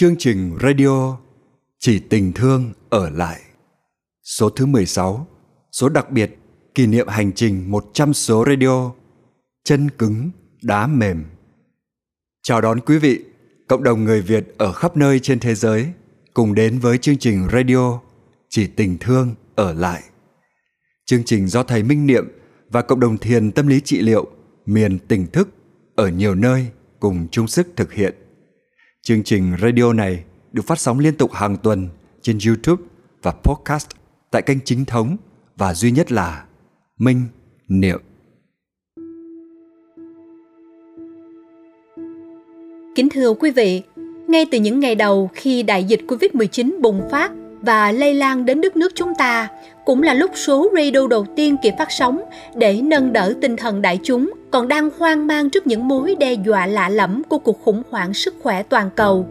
Chương trình radio Chỉ tình thương ở lại, số thứ 16, số đặc biệt kỷ niệm hành trình 100 số radio Chân cứng đá mềm. Chào đón quý vị, cộng đồng người Việt ở khắp nơi trên thế giới cùng đến với chương trình radio Chỉ tình thương ở lại. Chương trình do thầy Minh Niệm và cộng đồng thiền tâm lý trị liệu miền tỉnh thức ở nhiều nơi cùng chung sức thực hiện. Chương trình radio này được phát sóng liên tục hàng tuần trên YouTube và podcast tại kênh chính thống và duy nhất là Minh Niệm. Kính thưa quý vị, ngay từ những ngày đầu khi đại dịch Covid-19 bùng phát và lây lan đến đất nước chúng ta, cũng là lúc số radio đầu tiên kịp phát sóng để nâng đỡ tinh thần đại chúng còn đang hoang mang trước những mối đe dọa lạ lẫm của cuộc khủng hoảng sức khỏe toàn cầu.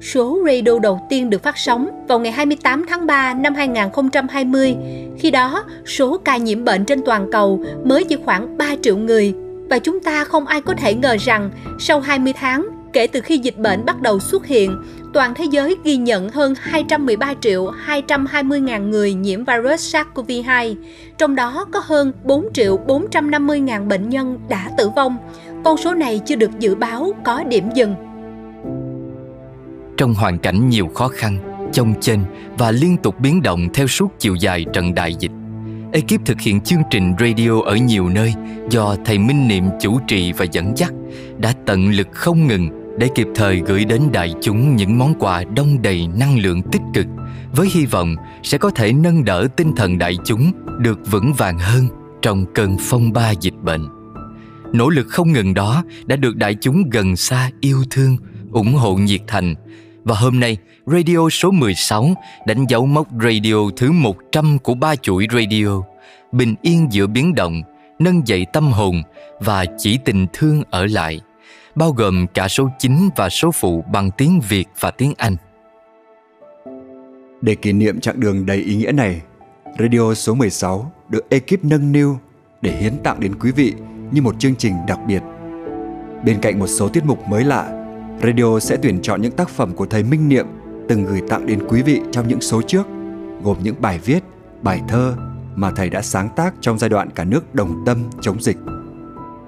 Số radio đầu tiên được phát sóng vào ngày 28 tháng 3 năm 2020, khi đó số ca nhiễm bệnh trên toàn cầu mới chỉ khoảng 3 triệu người, và chúng ta không ai có thể ngờ rằng sau 20 tháng kể từ khi dịch bệnh bắt đầu xuất hiện, toàn thế giới ghi nhận hơn 213 triệu 220 ngàn người nhiễm virus SARS-CoV-2, trong đó có hơn 4 triệu 450 ngàn bệnh nhân đã tử vong. Con số này chưa được dự báo có điểm dừng. Trong hoàn cảnh nhiều khó khăn, chông chênh và liên tục biến động theo suốt chiều dài trận đại dịch, ekip thực hiện chương trình radio ở nhiều nơi do thầy Minh Niệm chủ trì và dẫn dắt đã tận lực không ngừng để kịp thời gửi đến đại chúng những món quà đong đầy năng lượng tích cực, với hy vọng sẽ có thể nâng đỡ tinh thần đại chúng được vững vàng hơn trong cơn phong ba dịch bệnh. Nỗ lực không ngừng đó đã được đại chúng gần xa yêu thương, ủng hộ nhiệt thành. Và hôm nay, radio số 16 đánh dấu mốc radio thứ 100 của ba chuỗi radio Bình yên giữa biến động, Nâng dậy tâm hồn và Chỉ tình thương ở lại, bao gồm cả số 9 và số phụ bằng tiếng Việt và tiếng Anh. Để kỷ niệm chặng đường đầy ý nghĩa này, radio số 16 được ekip nâng niu để hiến tặng đến quý vị như một chương trình đặc biệt. Bên cạnh một số tiết mục mới lạ, radio sẽ tuyển chọn những tác phẩm của thầy Minh Niệm từng gửi tặng đến quý vị trong những số trước, gồm những bài viết, bài thơ mà thầy đã sáng tác trong giai đoạn cả nước đồng tâm chống dịch.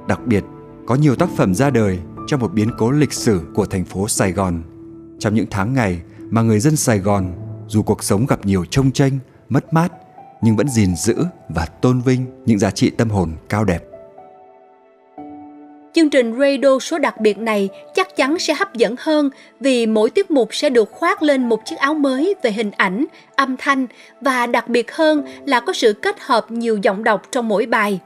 Đặc biệt, có nhiều tác phẩm ra đời trong một biến cố lịch sử của thành phố Sài Gòn, trong những tháng ngày mà người dân Sài Gòn dù cuộc sống gặp nhiều chông chênh, mất mát nhưng vẫn gìn giữ và tôn vinh những giá trị tâm hồn cao đẹp. Chương trình radio số đặc biệt này chắc chắn sẽ hấp dẫn hơn vì mỗi tiết mục sẽ được khoác lên một chiếc áo mới về hình ảnh, âm thanh và đặc biệt hơn là có sự kết hợp nhiều giọng đọc trong mỗi bài.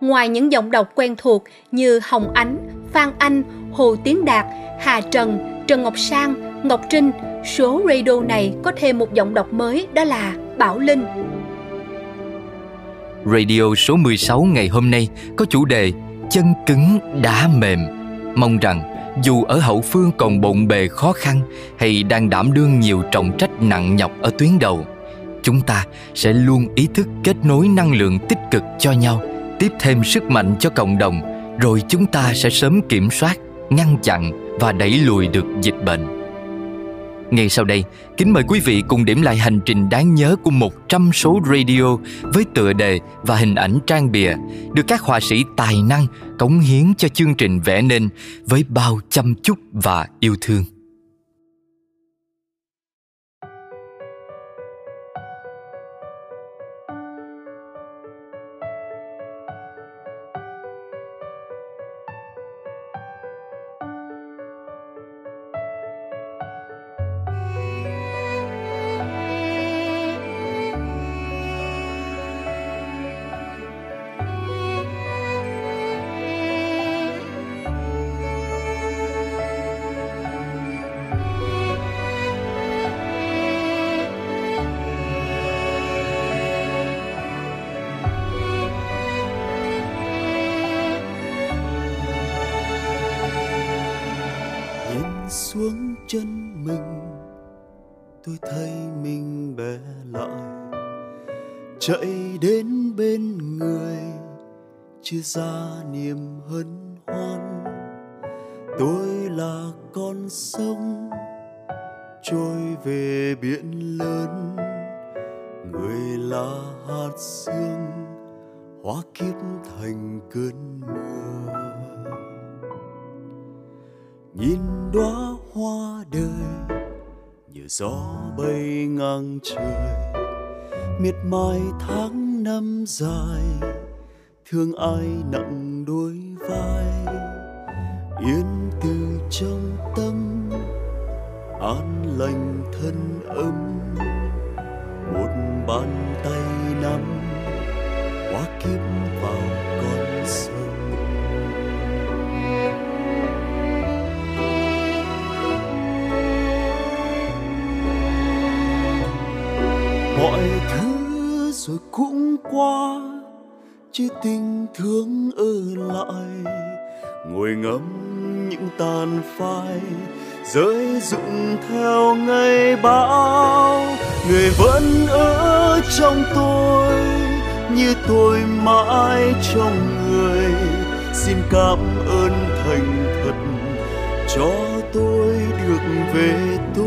Ngoài những giọng đọc quen thuộc như Hồng Ánh, Phan Anh, Hồ Tiến Đạt, Hà Trần, Trần Ngọc Sang, Ngọc Trinh, số radio này có thêm một giọng đọc mới, đó là Bảo Linh. Radio số 16 ngày hôm nay có chủ đề Chân cứng đá mềm. Mong rằng dù ở hậu phương còn bộn bề khó khăn hay đang đảm đương nhiều trọng trách nặng nhọc ở tuyến đầu, chúng ta sẽ luôn ý thức kết nối năng lượng tích cực cho nhau, tiếp thêm sức mạnh cho cộng đồng, rồi chúng ta sẽ sớm kiểm soát, ngăn chặn và đẩy lùi được dịch bệnh. Ngay sau đây, kính mời quý vị cùng điểm lại hành trình đáng nhớ của 100 số radio với tựa đề và hình ảnh trang bìa được các họa sĩ tài năng cống hiến cho chương trình vẽ nên với bao chăm chút và yêu thương. Xuống chân mình, tôi thấy mình bẻ lọi, chạy đến bên người, chia ra niềm hân hoan. Tôi là con sông trôi về biển lớn, người là hạt sương hóa kiếp thành cơn mưa. Nhìn đóa hoa đời như gió bay ngang trời, miệt mài tháng năm dài, thương ai nặng đôi vai. Yên từ trong tâm, an lành thân âm, một bàn tay nắm hóa kiếp vào con sông. Mọi thứ rồi cũng qua, chỉ tình thương ở lại, ngồi ngắm những tàn phai rơi rụng theo ngày bão. Người vẫn ở trong tôi như tôi mãi trong người. Xin cảm ơn thành thật cho tôi được về tôi.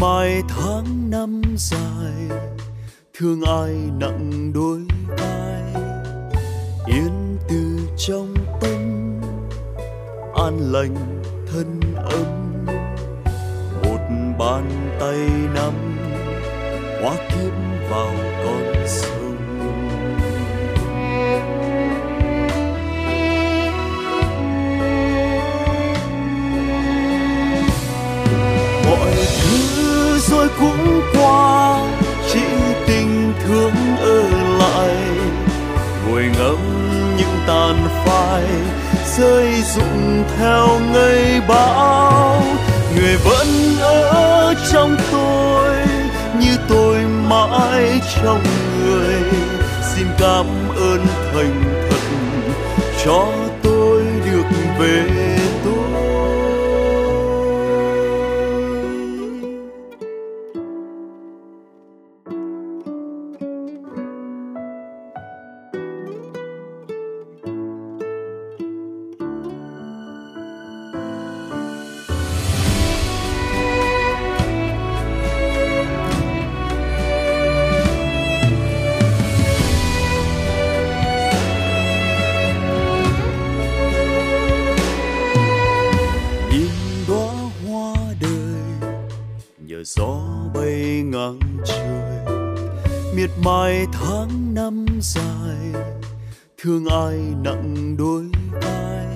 Mai tháng năm dài, thương ai nặng đôi vai. Yên từ trong tâm, an lành thân âm, một bàn tay nắm hóa kiếp vào con sông. Mọi thứ rồi cũng qua, chỉ tình thương ở lại, ngồi ngắm những tàn phai rơi rụng theo ngày bão. Người vẫn ở trong tôi như tôi mãi trong người. Xin cảm ơn thành thật cho tôi được về tôi. Gió bay ngang trời, miệt mài tháng năm dài, thương ai nặng đôi vai.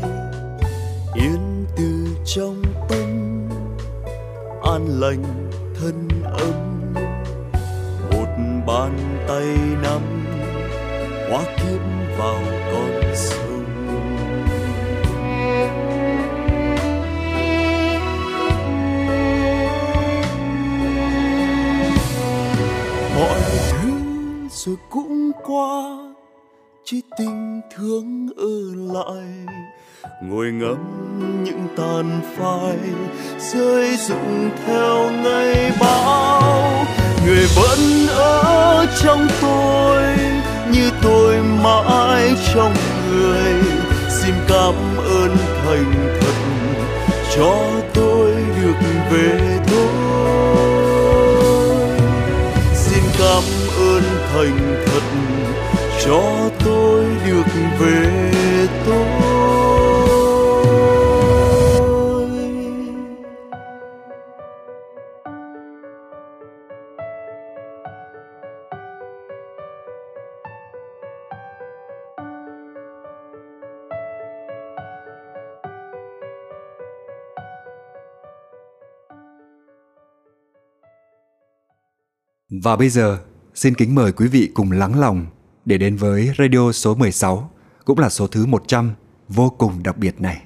Yên từ trong tâm, an lành thân âm, một bàn tay nắm hóa kiếp vào con sông. Mọi thứ rồi cũng qua, chỉ tình thương ở lại, ngồi ngắm những tàn phai rơi rụng theo ngày bão. Người vẫn ở trong tôi như tôi mãi trong người. Xin cảm ơn thành thật cho tôi được về thôi. Cảm ơn thành thật cho tôi được về tôi. Và bây giờ xin kính mời quý vị cùng lắng lòng để đến với radio số 16, cũng là số thứ 100, vô cùng đặc biệt này.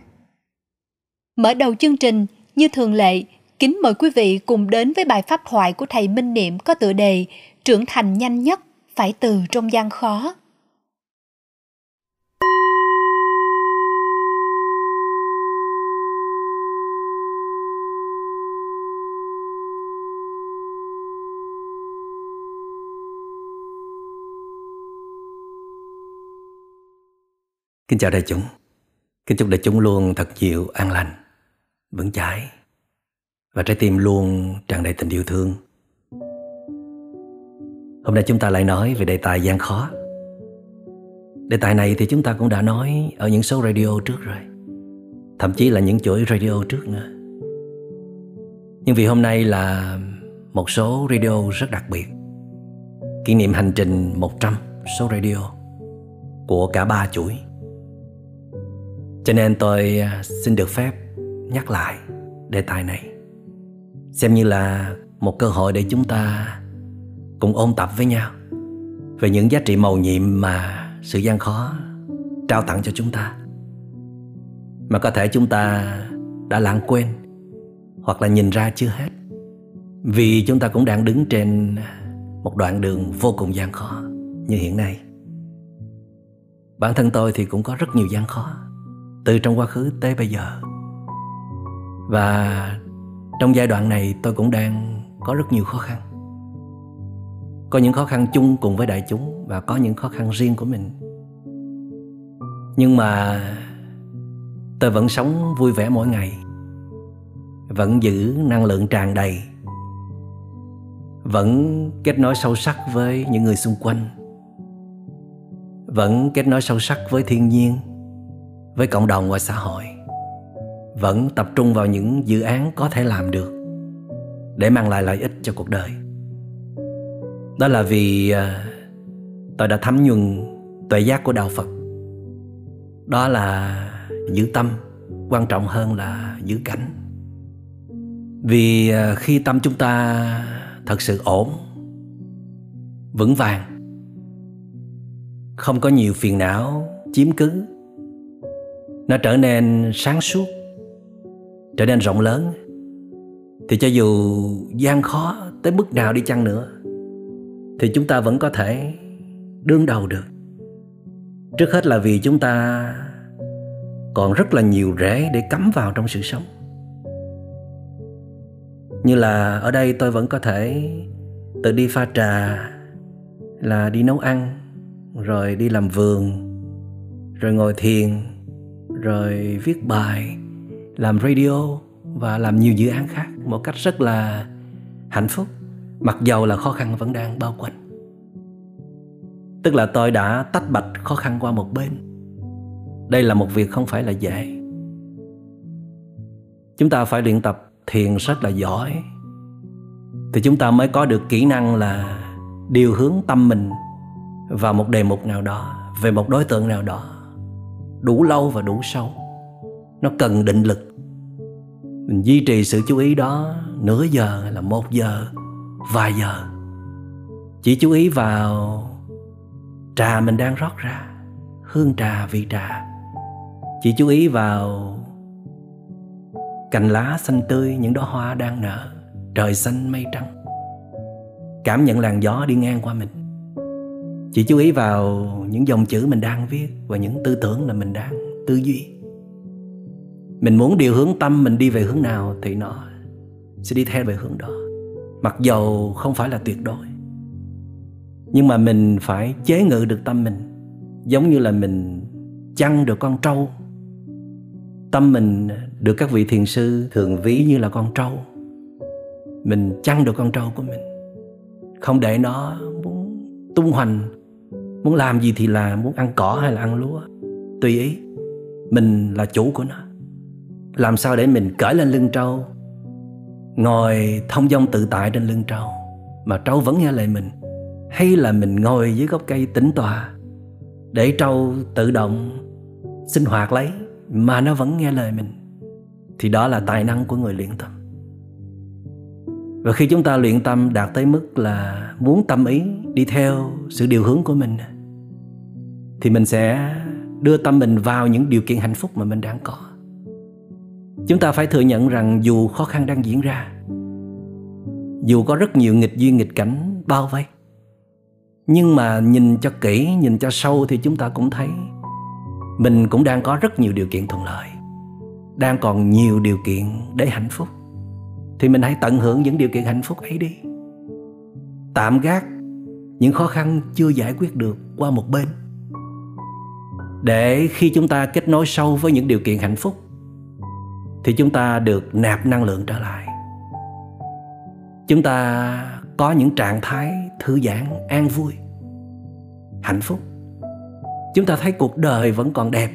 Mở đầu chương trình, như thường lệ, kính mời quý vị cùng đến với bài pháp thoại của thầy Minh Niệm có tựa đề Trưởng thành nhanh nhất, phải từ trong gian khó. Kính chào đại chúng. Kính chúc đại chúng luôn thật dịu, an lành, vững chãi và trái tim luôn tràn đầy tình yêu thương. Hôm nay chúng ta lại nói về đề tài gian khó. Đề tài này thì chúng ta cũng đã nói ở những số radio trước rồi, thậm chí là những chuỗi radio trước nữa. Nhưng vì hôm nay là một số radio rất đặc biệt, kỷ niệm hành trình 100 số radio của cả 3 chuỗi, cho nên tôi xin được phép nhắc lại đề tài này, xem như là một cơ hội để chúng ta cùng ôn tập với nhau về những giá trị mầu nhiệm mà sự gian khó trao tặng cho chúng ta, mà có thể chúng ta đã lãng quên hoặc là nhìn ra chưa hết, vì chúng ta cũng đang đứng trên một đoạn đường vô cùng gian khó như hiện nay. Bản thân tôi thì cũng có rất nhiều gian khó, từ trong quá khứ tới bây giờ. Và trong giai đoạn này tôi cũng đang có rất nhiều khó khăn. Có những khó khăn chung cùng với đại chúng và có những khó khăn riêng của mình. Nhưng mà tôi vẫn sống vui vẻ mỗi ngày, vẫn giữ năng lượng tràn đầy, vẫn kết nối sâu sắc với những người xung quanh, vẫn kết nối sâu sắc với thiên nhiên, với cộng đồng và xã hội, vẫn tập trung vào những dự án có thể làm được để mang lại lợi ích cho cuộc đời. Đó là vì tôi đã thấm nhuần tuệ giác của Đạo Phật. Đó là giữ tâm quan trọng hơn là giữ cảnh. Vì khi tâm chúng ta thật sự ổn, vững vàng, không có nhiều phiền não chiếm cứ, nó trở nên sáng suốt, trở nên rộng lớn, thì cho dù gian khó tới mức nào đi chăng nữa thì chúng ta vẫn có thể đương đầu được. Trước hết là vì chúng ta còn rất là nhiều rễ để cắm vào trong sự sống. Như là ở đây tôi vẫn có thể tự đi pha trà, là đi nấu ăn, rồi đi làm vườn, rồi ngồi thiền, rồi viết bài, làm radio và làm nhiều dự án khác một cách rất là hạnh phúc, mặc dầu là khó khăn vẫn đang bao quanh. Tức là tôi đã tách bạch khó khăn qua một bên. Đây là một việc không phải là dễ. Chúng ta phải luyện tập thiền rất là giỏi thì chúng ta mới có được kỹ năng là điều hướng tâm mình vào một đề mục nào đó, về một đối tượng nào đó, đủ lâu và đủ sâu. Nó cần định lực. Mình duy trì sự chú ý đó nửa giờ hay là một giờ, vài giờ, chỉ chú ý vào trà mình đang rót ra, hương trà, vị trà. Chỉ chú ý vào cành lá xanh tươi, những đóa hoa đang nở, trời xanh mây trắng, cảm nhận làn gió đi ngang qua mình. Chỉ chú ý vào những dòng chữ mình đang viết và những tư tưởng là mình đang tư duy. Mình muốn điều hướng tâm mình đi về hướng nào thì nó sẽ đi theo về hướng đó, mặc dầu không phải là tuyệt đối. Nhưng mà mình phải chế ngự được tâm mình, giống như là mình chăn được con trâu. Tâm mình được các vị thiền sư thường ví như là con trâu. Mình chăn được con trâu của mình, không để nó muốn tung hoành, muốn làm gì thì làm, muốn ăn cỏ hay là ăn lúa, tùy ý. Mình là chủ của nó. Làm sao để mình cởi lên lưng trâu, ngồi thông dong tự tại trên lưng trâu, mà trâu vẫn nghe lời mình. Hay là mình ngồi dưới gốc cây tĩnh tọa để trâu tự động sinh hoạt lấy, mà nó vẫn nghe lời mình. Thì đó là tài năng của người luyện tâm. Và khi chúng ta luyện tâm đạt tới mức là muốn tâm ý đi theo sự điều hướng của mình, thì mình sẽ đưa tâm mình vào những điều kiện hạnh phúc mà mình đang có. Chúng ta phải thừa nhận rằng dù khó khăn đang diễn ra, dù có rất nhiều nghịch duyên nghịch cảnh bao vây, nhưng mà nhìn cho kỹ, nhìn cho sâu thì chúng ta cũng thấy mình cũng đang có rất nhiều điều kiện thuận lợi, đang còn nhiều điều kiện để hạnh phúc. Thì mình hãy tận hưởng những điều kiện hạnh phúc ấy đi, tạm gác những khó khăn chưa giải quyết được qua một bên, để khi chúng ta kết nối sâu với những điều kiện hạnh phúc thì chúng ta được nạp năng lượng trở lại. Chúng ta có những trạng thái thư giãn, an vui, hạnh phúc. Chúng ta thấy cuộc đời vẫn còn đẹp,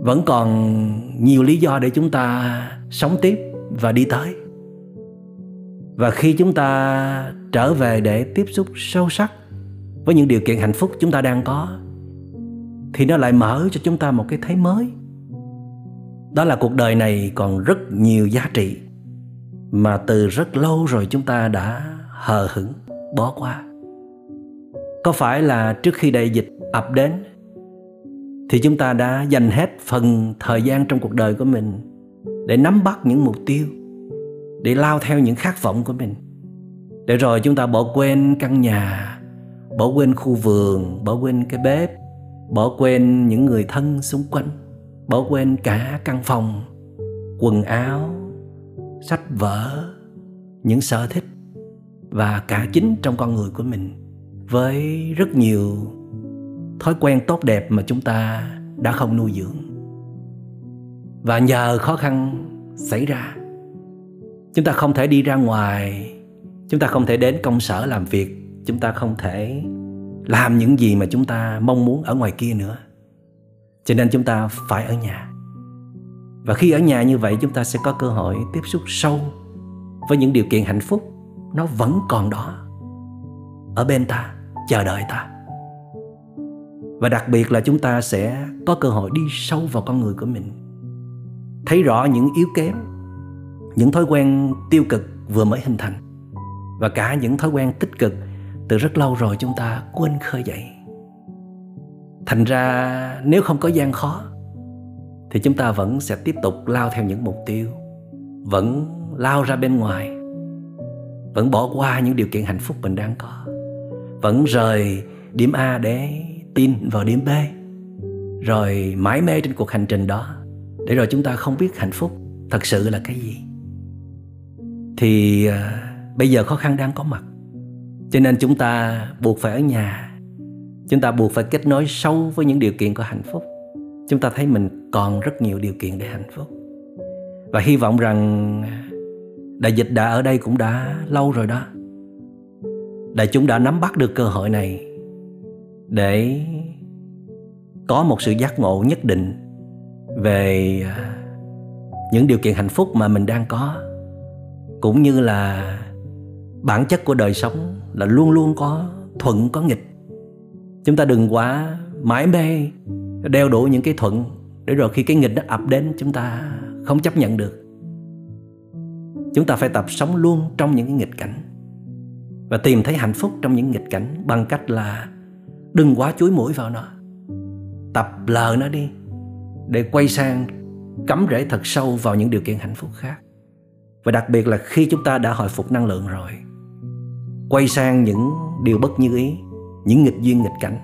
vẫn còn nhiều lý do để chúng ta sống tiếp và đi tới. Và khi chúng ta trở về để tiếp xúc sâu sắc với những điều kiện hạnh phúc chúng ta đang có, thì nó lại mở cho chúng ta một cái thấy mới. Đó là cuộc đời này còn rất nhiều giá trị mà từ rất lâu rồi chúng ta đã hờ hững, bỏ qua. Có phải là trước khi đại dịch ập đến thì chúng ta đã dành hết phần thời gian trong cuộc đời của mình để nắm bắt những mục tiêu, để lao theo những khát vọng của mình, để rồi chúng ta bỏ quên căn nhà, bỏ quên khu vườn, bỏ quên cái bếp, bỏ quên những người thân xung quanh, bỏ quên cả căn phòng, quần áo, sách vở, những sở thích và cả chính trong con người của mình, với rất nhiều thói quen tốt đẹp mà chúng ta đã không nuôi dưỡng. Và nhờ khó khăn xảy ra, chúng ta không thể đi ra ngoài, chúng ta không thể đến công sở làm việc, chúng ta không thể làm những gì mà chúng ta mong muốn ở ngoài kia nữa. Cho nên chúng ta phải ở nhà. Và khi ở nhà như vậy, chúng ta sẽ có cơ hội tiếp xúc sâu với những điều kiện hạnh phúc. Nó vẫn còn đó, ở bên ta, chờ đợi ta. Và đặc biệt là chúng ta sẽ có cơ hội đi sâu vào con người của mình, thấy rõ những yếu kém, những thói quen tiêu cực vừa mới hình thành, và cả những thói quen tích cực từ rất lâu rồi chúng ta quên khơi dậy. Thành ra nếu không có gian khó thì chúng ta vẫn sẽ tiếp tục lao theo những mục tiêu, vẫn lao ra bên ngoài, vẫn bỏ qua những điều kiện hạnh phúc mình đang có, vẫn rời điểm A để tin vào điểm B, rồi mãi mê trên cuộc hành trình đó, để rồi chúng ta không biết hạnh phúc thật sự là cái gì. Thì bây giờ khó khăn đang có mặt, cho nên chúng ta buộc phải ở nhà, chúng ta buộc phải kết nối sâu với những điều kiện của hạnh phúc. Chúng ta thấy mình còn rất nhiều điều kiện để hạnh phúc. Và hy vọng rằng đại dịch đã ở đây cũng đã lâu rồi đó, đại chúng đã nắm bắt được cơ hội này để có một sự giác ngộ nhất định về những điều kiện hạnh phúc mà mình đang có, cũng như là bản chất của đời sống là luôn luôn có thuận có nghịch. Chúng ta đừng quá mãi mê đeo đuổi những cái thuận, để rồi khi cái nghịch nó ập đến chúng ta không chấp nhận được. Chúng ta phải tập sống luôn trong những cái nghịch cảnh và tìm thấy hạnh phúc trong những nghịch cảnh, bằng cách là đừng quá chuối mũi vào nó, tập lờ nó đi để quay sang cắm rễ thật sâu vào những điều kiện hạnh phúc khác. Và đặc biệt là khi chúng ta đã hồi phục năng lượng rồi, quay sang những điều bất như ý, những nghịch duyên nghịch cảnh,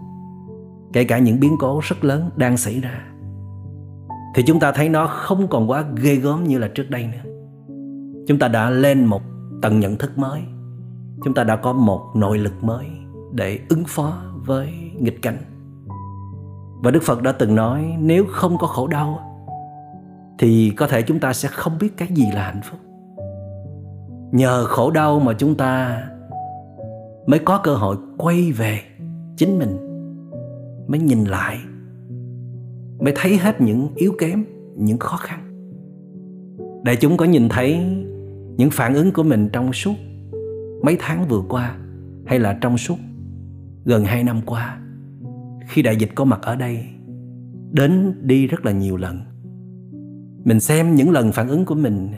kể cả những biến cố rất lớn đang xảy ra, thì chúng ta thấy nó không còn quá ghê gớm như là trước đây nữa. Chúng ta đã lên một tầng nhận thức mới, chúng ta đã có một nội lực mới để ứng phó với nghịch cảnh. Và Đức Phật đã từng nói, nếu không có khổ đau thì có thể chúng ta sẽ không biết cái gì là hạnh phúc. Nhờ khổ đau mà chúng ta mới có cơ hội quay về chính mình, mới nhìn lại, mới thấy hết những yếu kém, những khó khăn. Đại chúng có nhìn thấy những phản ứng của mình trong suốt mấy tháng vừa qua, hay là trong suốt gần 2 năm qua, khi đại dịch có mặt ở đây, đến đi rất là nhiều lần. Mình xem những lần phản ứng của mình,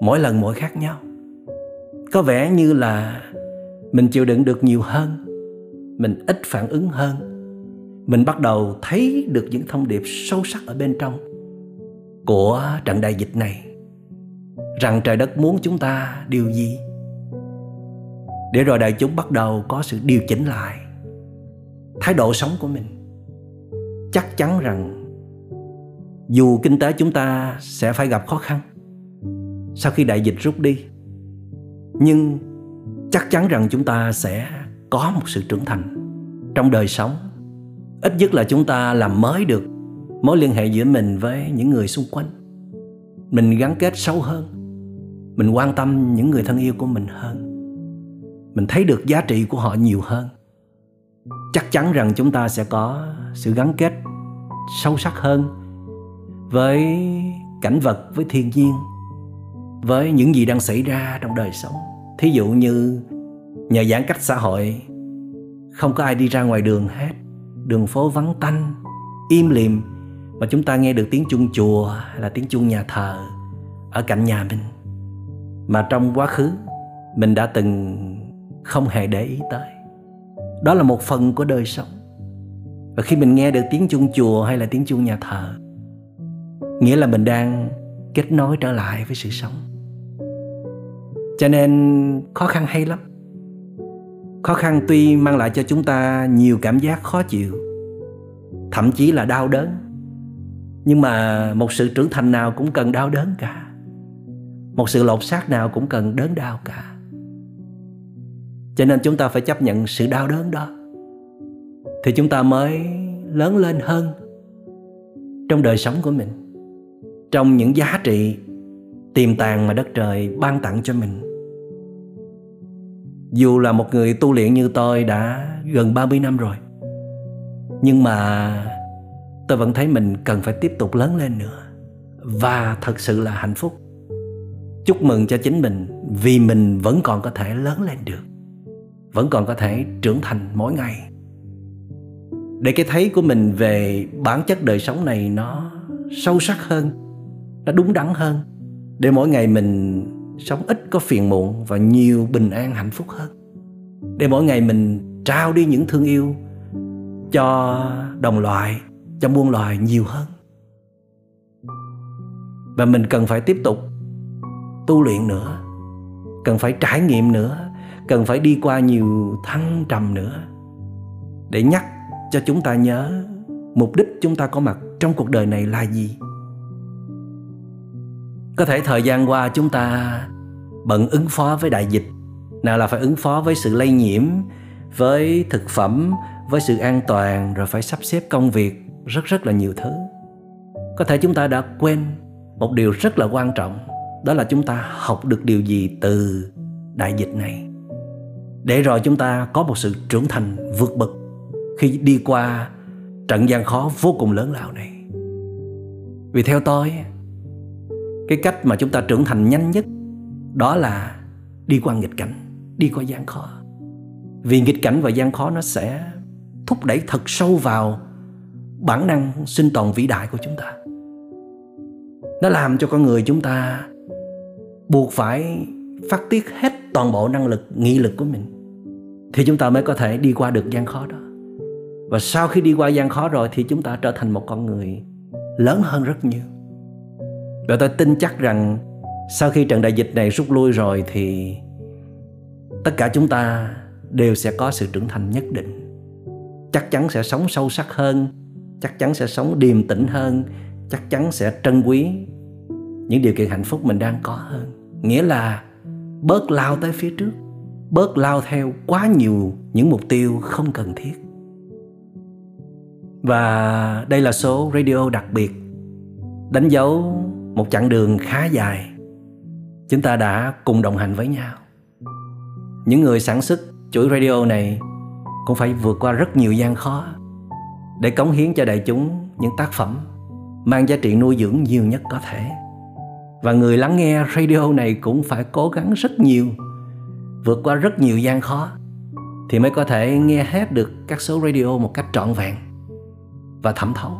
mỗi lần mỗi khác nhau. Có vẻ như là mình chịu đựng được nhiều hơn, mình ít phản ứng hơn, mình bắt đầu thấy được những thông điệp sâu sắc ở bên trong của trận đại dịch này, rằng trời đất muốn chúng ta điều gì, để rồi đại chúng bắt đầu có sự điều chỉnh lại thái độ sống của mình. Chắc chắn rằng dù kinh tế chúng ta sẽ phải gặp khó khăn sau khi đại dịch rút đi, nhưng chắc chắn rằng chúng ta sẽ có một sự trưởng thành trong đời sống. Ít nhất là chúng ta làm mới được mối liên hệ giữa mình với những người xung quanh, mình gắn kết sâu hơn, mình quan tâm những người thân yêu của mình hơn, mình thấy được giá trị của họ nhiều hơn. Chắc chắn rằng chúng ta sẽ có sự gắn kết sâu sắc hơn với cảnh vật, với thiên nhiên, với những gì đang xảy ra trong đời sống. Thí dụ như nhờ giãn cách xã hội, không có ai đi ra ngoài đường hết, đường phố vắng tanh, im lìm, mà chúng ta nghe được tiếng chuông chùa hay là tiếng chuông nhà thờ ở cạnh nhà mình, mà trong quá khứ mình đã từng không hề để ý tới. Đó là một phần của đời sống. Và khi mình nghe được tiếng chuông chùa hay là tiếng chuông nhà thờ, nghĩa là mình đang kết nối trở lại với sự sống. Cho nên khó khăn hay lắm. Khó khăn tuy mang lại cho chúng ta nhiều cảm giác khó chịu, thậm chí là đau đớn, nhưng mà một sự trưởng thành nào cũng cần đau đớn cả, một sự lột xác nào cũng cần đớn đau cả. Cho nên chúng ta phải chấp nhận sự đau đớn đó thì chúng ta mới lớn lên hơn trong đời sống của mình, trong những giá trị tiềm tàng mà đất trời ban tặng cho mình. Dù là một người tu luyện như tôi đã gần 30 năm rồi, nhưng mà tôi vẫn thấy mình cần phải tiếp tục lớn lên nữa. Và thật sự là hạnh phúc, chúc mừng cho chính mình, vì mình vẫn còn có thể lớn lên được, vẫn còn có thể trưởng thành mỗi ngày, để cái thấy của mình về bản chất đời sống này nó sâu sắc hơn, nó đúng đắn hơn, để mỗi ngày mình sống ít có phiền muộn và nhiều bình an hạnh phúc hơn, để mỗi ngày mình trao đi những thương yêu cho đồng loại, cho muôn loài nhiều hơn. Và mình cần phải tiếp tục tu luyện nữa, cần phải trải nghiệm nữa, cần phải đi qua nhiều thăng trầm nữa, để nhắc cho chúng ta nhớ mục đích chúng ta có mặt trong cuộc đời này là gì. Có thể thời gian qua chúng ta bận ứng phó với đại dịch, nào là phải ứng phó với sự lây nhiễm, với thực phẩm, với sự an toàn, rồi phải sắp xếp công việc, rất là nhiều thứ. Có thể chúng ta đã quên một điều rất là quan trọng, đó là chúng ta học được điều gì từ đại dịch này, để rồi chúng ta có một sự trưởng thành vượt bậc khi đi qua trận gian khó vô cùng lớn lao này. Vì theo tôi, cái cách mà chúng ta trưởng thành nhanh nhất đó là đi qua nghịch cảnh, đi qua gian khó. Vì nghịch cảnh và gian khó nó sẽ thúc đẩy thật sâu vào bản năng sinh tồn vĩ đại của chúng ta. Nó làm cho con người chúng ta buộc phải phát tiết hết toàn bộ năng lực, nghị lực của mình, thì chúng ta mới có thể đi qua được gian khó đó. Và sau khi đi qua gian khó rồi thì chúng ta trở thành một con người lớn hơn rất nhiều. Và tôi tin chắc rằng sau khi trận đại dịch này rút lui rồi thì tất cả chúng ta đều sẽ có sự trưởng thành nhất định. Chắc chắn sẽ sống sâu sắc hơn, chắc chắn sẽ sống điềm tĩnh hơn, chắc chắn sẽ trân quý những điều kiện hạnh phúc mình đang có hơn. Nghĩa là bớt lao tới phía trước, bớt lao theo quá nhiều những mục tiêu không cần thiết. Và đây là số radio đặc biệt đánh dấu một chặng đường khá dài. Chúng ta đã cùng đồng hành với nhau. Những người sản xuất chuỗi radio này cũng phải vượt qua rất nhiều gian khó để cống hiến cho đại chúng những tác phẩm mang giá trị nuôi dưỡng nhiều nhất có thể. Và người lắng nghe radio này cũng phải cố gắng rất nhiều, vượt qua rất nhiều gian khó thì mới có thể nghe hết được các số radio một cách trọn vẹn và thẩm thấu.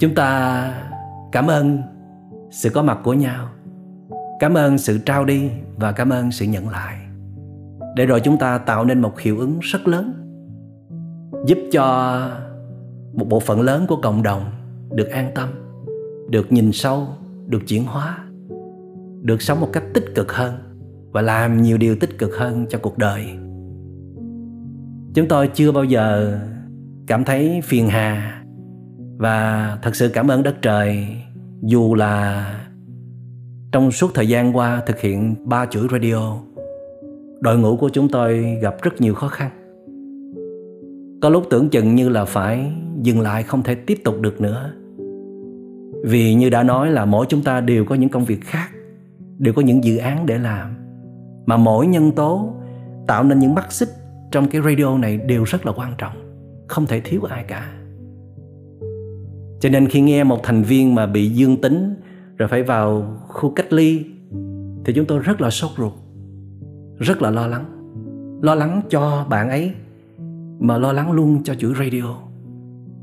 Chúng ta cảm ơn sự có mặt của nhau Cảm ơn sự trao đi và cảm ơn sự nhận lại. Để rồi chúng ta tạo nên một hiệu ứng rất lớn, giúp cho một bộ phận lớn của cộng đồng được an tâm, được nhìn sâu, được chuyển hóa, được sống một cách tích cực hơn và làm nhiều điều tích cực hơn cho cuộc đời. Chúng tôi chưa bao giờ cảm thấy phiền hà và thật sự cảm ơn đất trời, dù là trong suốt thời gian qua thực hiện 3 chuỗi radio, đội ngũ của chúng tôi gặp rất nhiều khó khăn. Có lúc tưởng chừng như là phải dừng lại, không thể tiếp tục được nữa. Vì như đã nói là mỗi chúng ta đều có những công việc khác, đều có những dự án để làm, mà mỗi nhân tố tạo nên những mắt xích trong cái radio này đều rất là quan trọng, không thể thiếu ai cả. Cho nên khi nghe một thành viên mà bị dương tính rồi phải vào khu cách ly thì chúng tôi rất là sốt ruột, rất là lo lắng. Lo lắng cho bạn ấy mà lo lắng luôn cho chuỗi radio.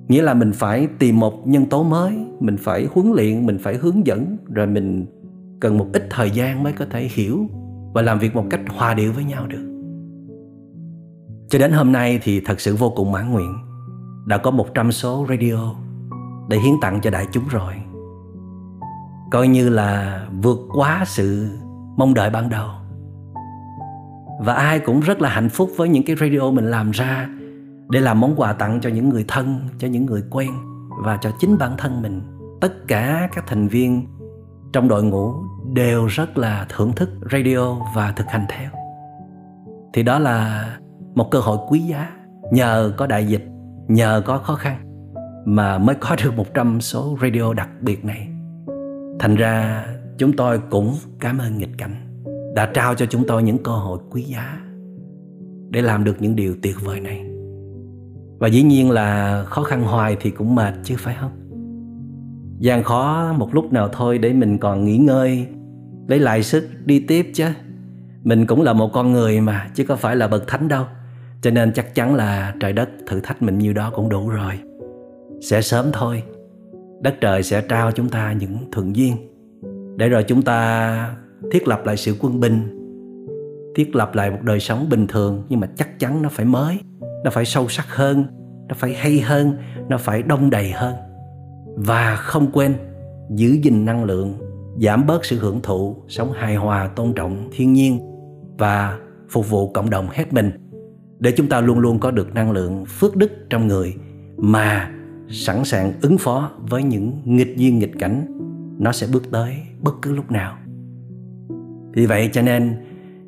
Nghĩa là mình phải tìm một nhân tố mới, mình phải huấn luyện, mình phải hướng dẫn, rồi mình cần một ít thời gian mới có thể hiểu và làm việc một cách hòa điệu với nhau được. Cho đến hôm nay thì thật sự vô cùng mãn nguyện, đã có 100 số radio để hiến tặng cho đại chúng rồi. Coi như là vượt quá sự mong đợi ban đầu. Và ai cũng rất là hạnh phúc với những cái radio mình làm ra, để làm món quà tặng cho những người thân, cho những người quen và cho chính bản thân mình. Tất cả các thành viên trong đội ngũ đều rất là thưởng thức radio và thực hành theo. Thì đó là một cơ hội quý giá. Nhờ có đại dịch, nhờ có khó khăn mà mới có được 100 số radio đặc biệt này. Thành ra chúng tôi cũng cảm ơn nghịch cảnh đã trao cho chúng tôi những cơ hội quý giá để làm được những điều tuyệt vời này. Và dĩ nhiên là khó khăn hoài thì cũng mệt chứ, phải không? Gian khó một lúc nào thôi để mình còn nghỉ ngơi, lấy lại sức đi tiếp chứ. Mình cũng là một con người mà, chứ có phải là bậc thánh đâu. Cho nên chắc chắn là trời đất thử thách mình nhiêu đó cũng đủ rồi. Sẽ sớm thôi, đất trời sẽ trao chúng ta những thuận duyên, để rồi chúng ta thiết lập lại sự quân bình, thiết lập lại một đời sống bình thường. Nhưng mà chắc chắn nó phải mới, nó phải sâu sắc hơn, nó phải hay hơn, nó phải đông đầy hơn. Và không quên giữ gìn năng lượng, giảm bớt sự hưởng thụ, sống hài hòa, tôn trọng thiên nhiên và phục vụ cộng đồng hết mình, để chúng ta luôn luôn có được năng lượng phước đức trong người mà sẵn sàng ứng phó với những nghịch duyên nghịch cảnh. Nó sẽ bước tới bất cứ lúc nào. Vì vậy cho nên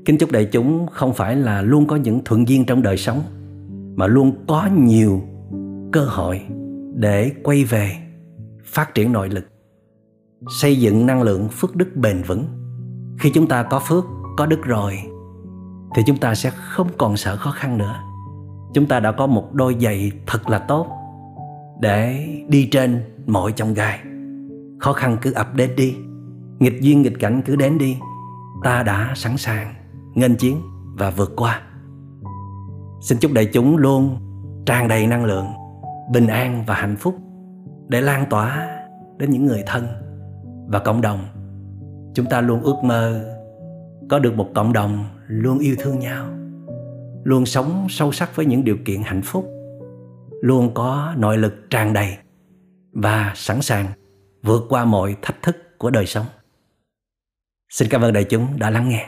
kính chúc đại chúng không phải là luôn có những thuận duyên trong đời sống, mà luôn có nhiều cơ hội để quay về, phát triển nội lực, xây dựng năng lượng phước đức bền vững. Khi chúng ta có phước, có đức rồi thì chúng ta sẽ không còn sợ khó khăn nữa. Chúng ta đã có một đôi giày thật là tốt để đi trên mọi chông gai. Khó khăn cứ ập đến đi, nghịch duyên nghịch cảnh cứ đến đi, ta đã sẵn sàng nghênh chiến và vượt qua. Xin chúc đại chúng luôn tràn đầy năng lượng, bình an và hạnh phúc, để lan tỏa đến những người thân và cộng đồng. Chúng ta luôn ước mơ có được một cộng đồng luôn yêu thương nhau, luôn sống sâu sắc với những điều kiện hạnh phúc, luôn có nội lực tràn đầy và sẵn sàng vượt qua mọi thách thức của đời sống. Xin cảm ơn đại chúng đã lắng nghe.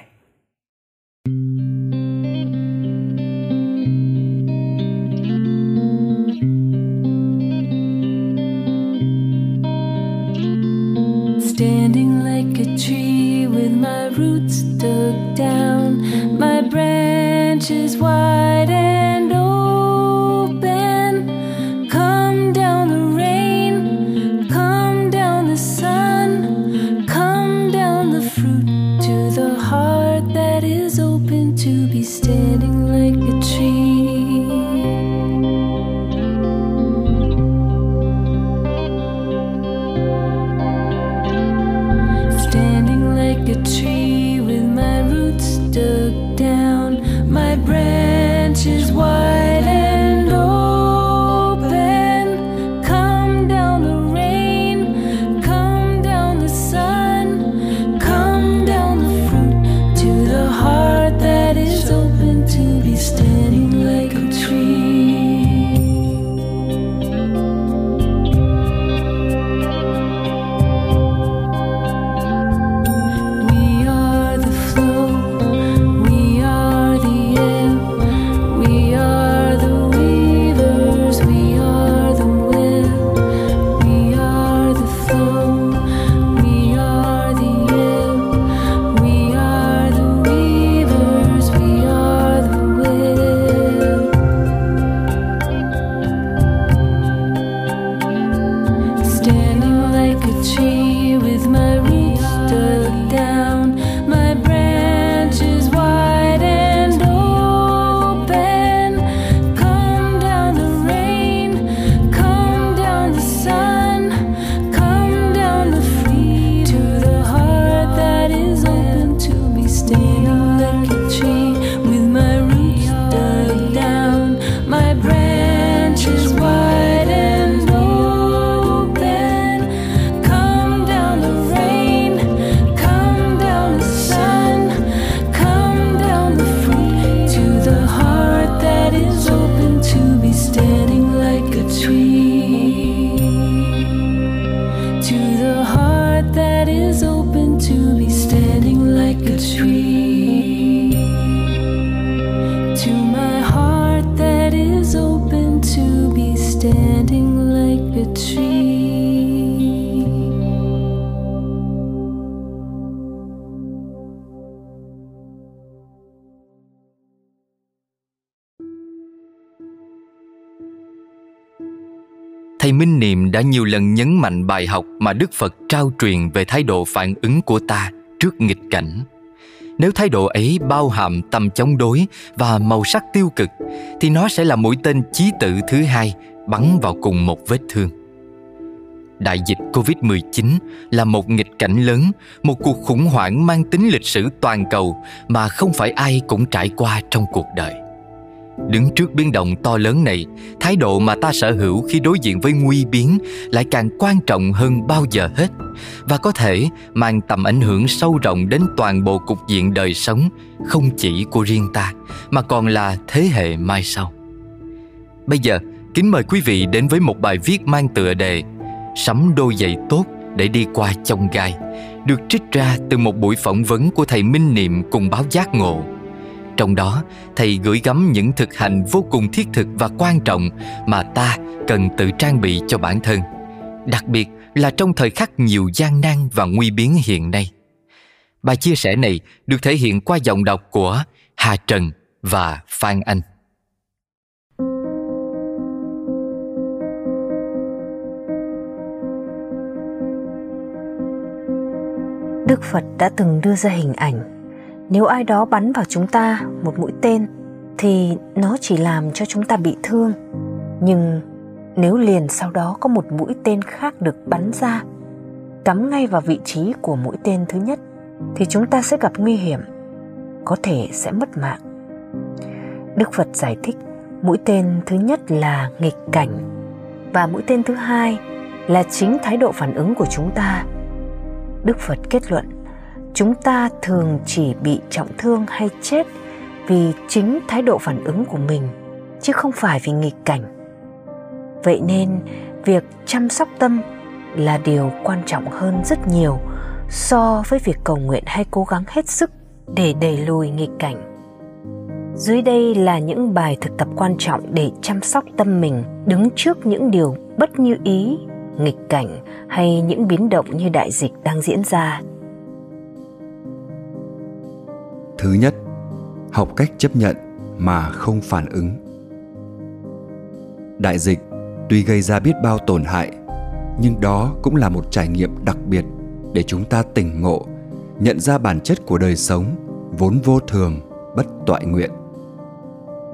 Standing like a tree with my roots dug down, my branches wide and open. Come down the rain, come down the sun, come down the fruit to the heart that is open to be standing like a tree. Come down standing like a tree. Thầy Minh Niệm đã nhiều lần nhấn mạnh bài học mà Đức Phật trao truyền về thái độ phản ứng của ta trước nghịch cảnh. Nếu thái độ ấy bao hàm tâm chống đối và màu sắc tiêu cực, thì nó sẽ là mũi tên chí tử thứ hai bắn vào cùng một vết thương. Đại dịch Covid-19 là một nghịch cảnh lớn, một cuộc khủng hoảng mang tính lịch sử toàn cầu mà không phải ai cũng trải qua trong cuộc đời. Đứng trước biến động to lớn này, thái độ mà ta sở hữu khi đối diện với nguy biến lại càng quan trọng hơn bao giờ hết và có thể mang tầm ảnh hưởng sâu rộng đến toàn bộ cục diện đời sống, không chỉ của riêng ta mà còn là thế hệ mai sau. Bây giờ, kính mời quý vị đến với một bài viết mang tựa đề "Sắm đôi giày tốt để đi qua chông gai", được trích ra từ một buổi phỏng vấn của thầy Minh Niệm cùng báo Giác Ngộ. Trong đó, thầy gửi gắm những thực hành vô cùng thiết thực và quan trọng mà ta cần tự trang bị cho bản thân, đặc biệt là trong thời khắc nhiều gian nan và nguy biến hiện nay. Bài chia sẻ này được thể hiện qua giọng đọc của Hà Trần và Phan Anh. Đức Phật đã từng đưa ra hình ảnh: nếu ai đó bắn vào chúng ta một mũi tên thì nó chỉ làm cho chúng ta bị thương. Nhưng nếu liền sau đó có một mũi tên khác được bắn ra, cắm ngay vào vị trí của mũi tên thứ nhất, thì chúng ta sẽ gặp nguy hiểm, có thể sẽ mất mạng. Đức Phật giải thích mũi tên thứ nhất là nghịch cảnh và mũi tên thứ hai là chính thái độ phản ứng của chúng ta. Đức Phật kết luận: chúng ta thường chỉ bị trọng thương hay chết vì chính thái độ phản ứng của mình, chứ không phải vì nghịch cảnh. Vậy nên, việc chăm sóc tâm là điều quan trọng hơn rất nhiều so với việc cầu nguyện hay cố gắng hết sức để đẩy lùi nghịch cảnh. Dưới đây là những bài thực tập quan trọng để chăm sóc tâm mình đứng trước những điều bất như ý, nghịch cảnh hay những biến động như đại dịch đang diễn ra. Thứ nhất, học cách chấp nhận mà không phản ứng. Đại dịch tuy gây ra biết bao tổn hại, nhưng đó cũng là một trải nghiệm đặc biệt để chúng ta tỉnh ngộ, nhận ra bản chất của đời sống vốn vô thường, bất toại nguyện.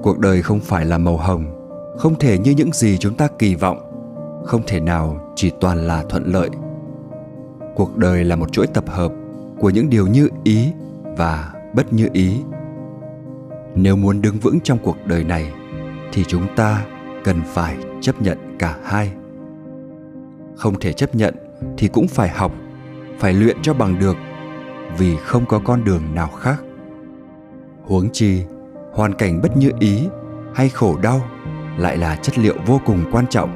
Cuộc đời không phải là màu hồng, không thể như những gì chúng ta kỳ vọng, không thể nào chỉ toàn là thuận lợi. Cuộc đời là một chuỗi tập hợp của những điều như ý và bất như ý. Nếu muốn đứng vững trong cuộc đời này thì chúng ta cần phải chấp nhận cả hai. Không thể chấp nhận thì cũng phải học, phải luyện cho bằng được, vì không có con đường nào khác. Huống chi, hoàn cảnh bất như ý hay khổ đau lại là chất liệu vô cùng quan trọng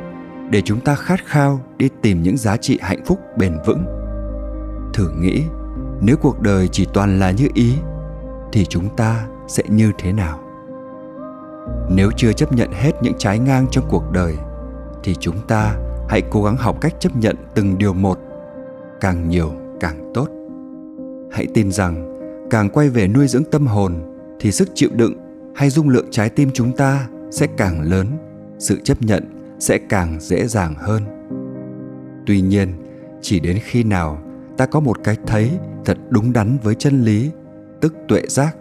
để chúng ta khát khao đi tìm những giá trị hạnh phúc bền vững. Thử nghĩ, nếu cuộc đời chỉ toàn là như ý thì chúng ta sẽ như thế nào? Nếu chưa chấp nhận hết những trái ngang trong cuộc đời thì chúng ta hãy cố gắng học cách chấp nhận từng điều một, càng nhiều càng tốt. Hãy tin rằng càng quay về nuôi dưỡng tâm hồn thì sức chịu đựng hay dung lượng trái tim chúng ta sẽ càng lớn, sự chấp nhận sẽ càng dễ dàng hơn. Tuy nhiên, chỉ đến khi nào ta có một cái thấy thật đúng đắn với chân lý, tức tuệ giác,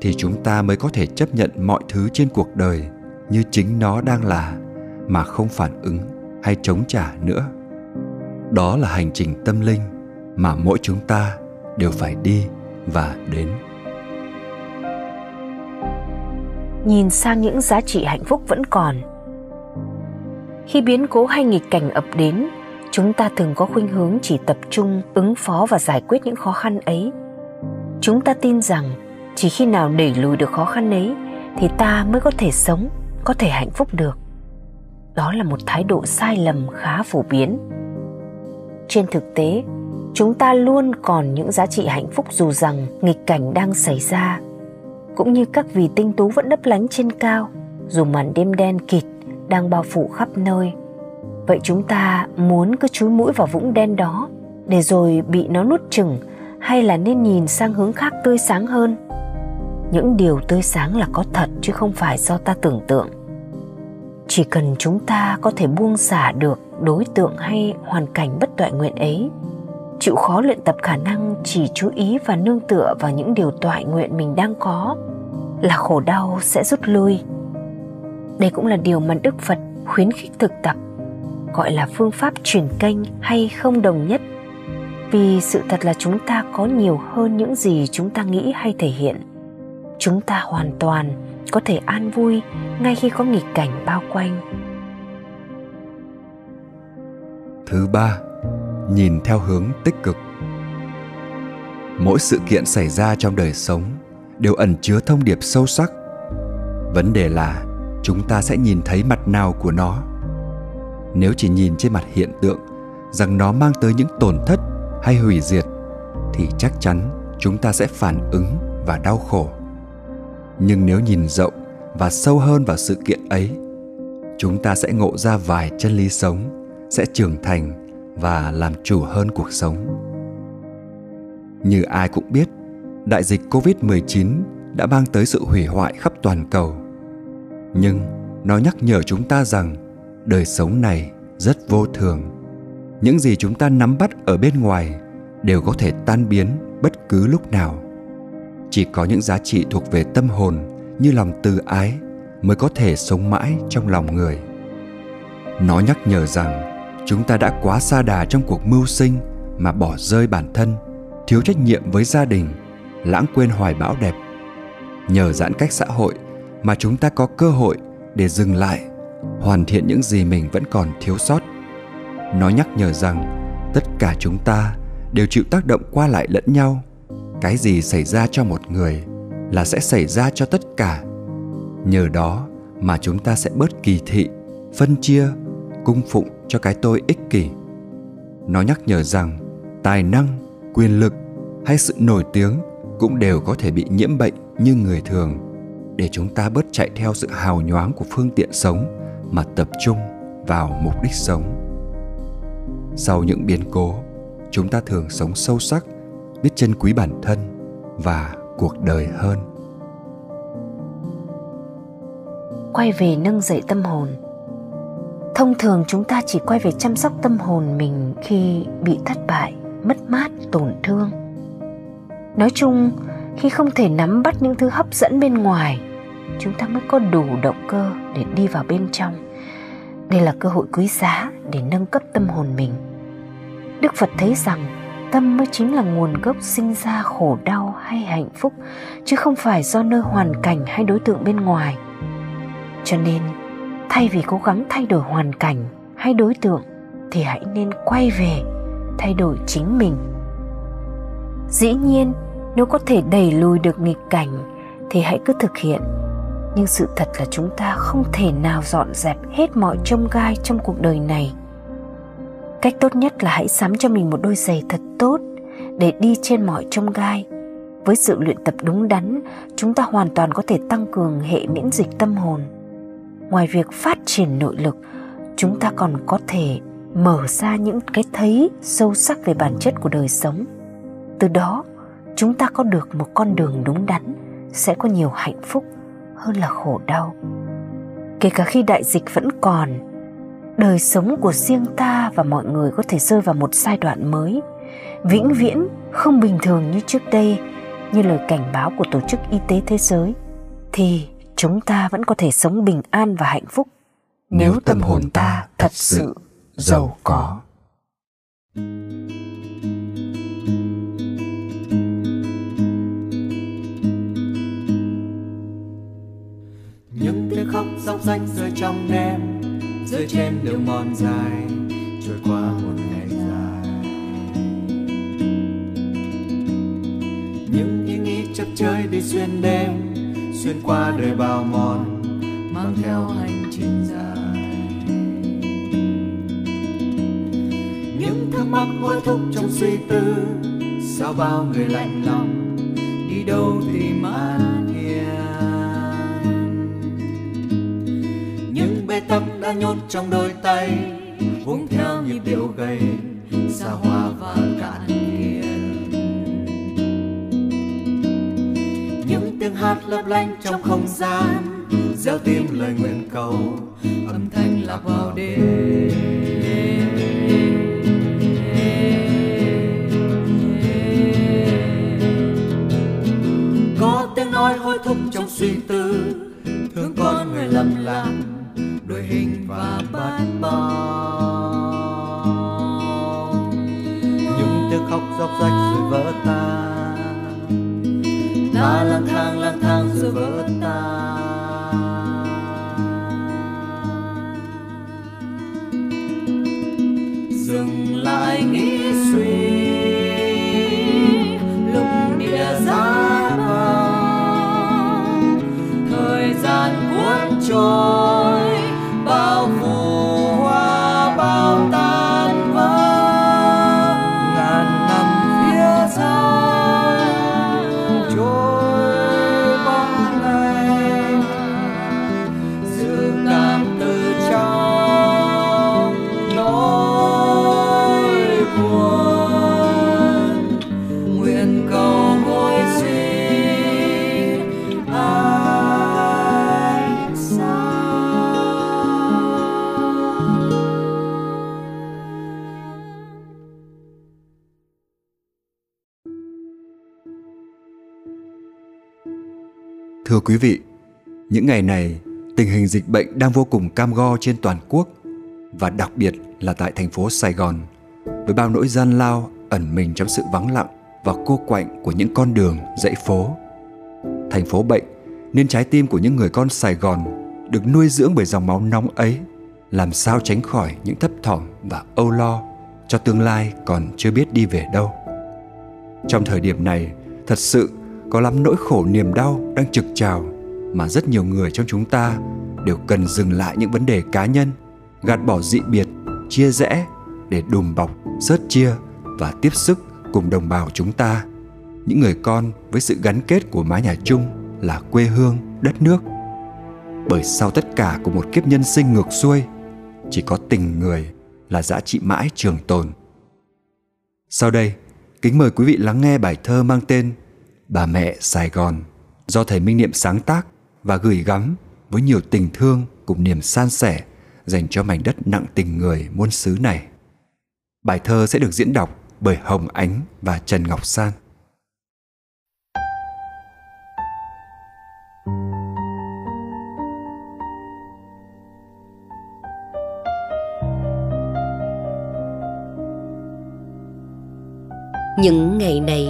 thì chúng ta mới có thể chấp nhận mọi thứ trên cuộc đời như chính nó đang là, mà không phản ứng hay chống trả nữa. Đó là hành trình tâm linh mà mỗi chúng ta đều phải đi và đến. Nhìn sang những giá trị hạnh phúc vẫn còn. Khi biến cố hay nghịch cảnh ập đến, chúng ta thường có khuynh hướng chỉ tập trung ứng phó và giải quyết những khó khăn ấy. Chúng ta tin rằng chỉ khi nào đẩy lùi được khó khăn ấy thì ta mới có thể sống, có thể hạnh phúc được. Đó là một thái độ sai lầm khá phổ biến. Trên thực tế, chúng ta luôn còn những giá trị hạnh phúc dù rằng nghịch cảnh đang xảy ra. Cũng như các vì tinh tú vẫn lấp lánh trên cao, dù màn đêm đen kịt đang bao phủ khắp nơi. Vậy chúng ta muốn cứ chúi mũi vào vũng đen đó để rồi bị nó nuốt chửng, hay là nên nhìn sang hướng khác tươi sáng hơn? Những điều tươi sáng là có thật chứ không phải do ta tưởng tượng. Chỉ cần chúng ta có thể buông xả được đối tượng hay hoàn cảnh bất toại nguyện ấy, chịu khó luyện tập khả năng chỉ chú ý và nương tựa vào những điều toại nguyện mình đang có, là khổ đau sẽ rút lui. Đây cũng là điều mà Đức Phật khuyến khích thực tập, gọi là phương pháp chuyển kênh hay không đồng nhất. Vì sự thật là chúng ta có nhiều hơn những gì chúng ta nghĩ hay thể hiện. Chúng ta hoàn toàn có thể an vui ngay khi có nghịch cảnh bao quanh. Thứ ba, nhìn theo hướng tích cực. Mỗi sự kiện xảy ra trong đời sống đều ẩn chứa thông điệp sâu sắc. Vấn đề là chúng ta sẽ nhìn thấy mặt nào của nó. Nếu chỉ nhìn trên mặt hiện tượng rằng nó mang tới những tổn thất hay hủy diệt, thì chắc chắn chúng ta sẽ phản ứng và đau khổ. Nhưng nếu nhìn rộng và sâu hơn vào sự kiện ấy, chúng ta sẽ ngộ ra vài chân lý sống, sẽ trưởng thành và làm chủ hơn cuộc sống. Như ai cũng biết, đại dịch COVID-19 đã mang tới sự hủy hoại khắp toàn cầu. Nhưng nó nhắc nhở chúng ta rằng đời sống này rất vô thường. Những gì chúng ta nắm bắt ở bên ngoài đều có thể tan biến bất cứ lúc nào. Chỉ có những giá trị thuộc về tâm hồn như lòng từ ái mới có thể sống mãi trong lòng người. Nó nhắc nhở rằng chúng ta đã quá sa đà trong cuộc mưu sinh mà bỏ rơi bản thân, thiếu trách nhiệm với gia đình, lãng quên hoài bão đẹp. Nhờ giãn cách xã hội mà chúng ta có cơ hội để dừng lại, hoàn thiện những gì mình vẫn còn thiếu sót. Nó nhắc nhở rằng tất cả chúng ta đều chịu tác động qua lại lẫn nhau. Cái gì xảy ra cho một người là sẽ xảy ra cho tất cả. Nhờ đó mà chúng ta sẽ bớt kỳ thị, phân chia, cung phụng cho cái tôi ích kỷ. Nó nhắc nhở rằng tài năng, quyền lực hay sự nổi tiếng cũng đều có thể bị nhiễm bệnh như người thường, để chúng ta bớt chạy theo sự hào nhoáng của phương tiện sống mà tập trung vào mục đích sống. Sau những biến cố, chúng ta thường sống sâu sắc, biết trân quý bản thân và cuộc đời hơn. Quay về nâng dậy tâm hồn. Thông thường chúng ta chỉ quay về chăm sóc tâm hồn mình khi bị thất bại, mất mát, tổn thương. Nói chung, khi không thể nắm bắt những thứ hấp dẫn bên ngoài, chúng ta mới có đủ động cơ để đi vào bên trong. Đây là cơ hội quý giá để nâng cấp tâm hồn mình. Đức Phật thấy rằng tâm mới chính là nguồn gốc sinh ra khổ đau hay hạnh phúc, chứ không phải do nơi hoàn cảnh hay đối tượng bên ngoài. Cho nên, thay vì cố gắng thay đổi hoàn cảnh hay đối tượng, thì hãy nên quay về, thay đổi chính mình. Dĩ nhiên, nếu có thể đẩy lùi được nghịch cảnh thì hãy cứ thực hiện. Nhưng sự thật là chúng ta không thể nào dọn dẹp hết mọi chông gai trong cuộc đời này. Cách tốt nhất là hãy sắm cho mình một đôi giày thật tốt để đi trên mọi chông gai. Với sự luyện tập đúng đắn, chúng ta hoàn toàn có thể tăng cường hệ miễn dịch tâm hồn. Ngoài việc phát triển nội lực, chúng ta còn có thể mở ra những cái thấy sâu sắc về bản chất của đời sống. Từ đó, chúng ta có được một con đường đúng đắn, sẽ có nhiều hạnh phúc hơn là khổ đau. Kể cả khi đại dịch vẫn còn, đời sống của riêng ta và mọi người có thể rơi vào một giai đoạn mới, vĩnh viễn không bình thường như trước đây, như lời cảnh báo của Tổ chức Y tế Thế giới, thì chúng ta vẫn có thể sống bình an và hạnh phúc nếu tâm hồn ta thật sự giàu có. Những tiếng khóc róc rách rơi trong đêm, rơi trên đường mòn dài, trôi qua một ngày dài. Những ý nghĩ chập chới đi xuyên đêm, xuyên qua đời bào mòn, mang theo hành trình dài. Những thắc mắc hối thúc trong suy tư, sao bao người lạnh lòng, đi đâu tìm an. bê tắc đã nhốt trong đôi tay, uống theo nhịp điệu gầy xa hoa và cạn kiệt. Những tiếng hát lấp lánh trong không gian gieo tim lời nguyện cầu, âm thanh lạc vào đêm. Hối thúc trong suy tư, thương con người lầm làn, đội hình và bát bao. Những tiếng khóc róc rách rồi vỡ tan, ta lang thang rồi vỡ tan. Dừng lại nghĩ suy, lục địa ra. Cuốn trôi bao mùa hoa bao tan vỡ, ngàn năm phía xa trôi bóng lênh, sự cảm từ trong nỗi buồn, nguyện cầu ngôi duy Thưa quý vị, những ngày này, tình hình dịch bệnh đang vô cùng cam go trên toàn quốc và đặc biệt là tại thành phố Sài Gòn, với bao nỗi gian lao ẩn mình trong sự vắng lặng và cô quạnh của những con đường, dãy phố. Thành phố bệnh nên trái tim của những người con Sài Gòn được nuôi dưỡng bởi dòng máu nóng ấy làm sao tránh khỏi những thấp thỏm và âu lo cho tương lai còn chưa biết đi về đâu. Trong thời điểm này, thật sự có lắm nỗi khổ niềm đau đang trực trào mà rất nhiều người trong chúng ta đều cần dừng lại những vấn đề cá nhân, gạt bỏ dị biệt, chia rẽ để đùm bọc, sớt chia và tiếp sức cùng đồng bào chúng ta, những người con với sự gắn kết của mái nhà chung là quê hương, đất nước. Bởi sau tất cả của một kiếp nhân sinh ngược xuôi, chỉ có tình người là giá trị mãi trường tồn. Sau đây, kính mời quý vị lắng nghe bài thơ mang tên Bà Mẹ Sài Gòn do thầy Minh Niệm sáng tác và gửi gắm với nhiều tình thương cùng niềm san sẻ dành cho mảnh đất nặng tình người muôn xứ này. Bài thơ sẽ được diễn đọc bởi Hồng Ánh và Trần Ngọc San. Những ngày này,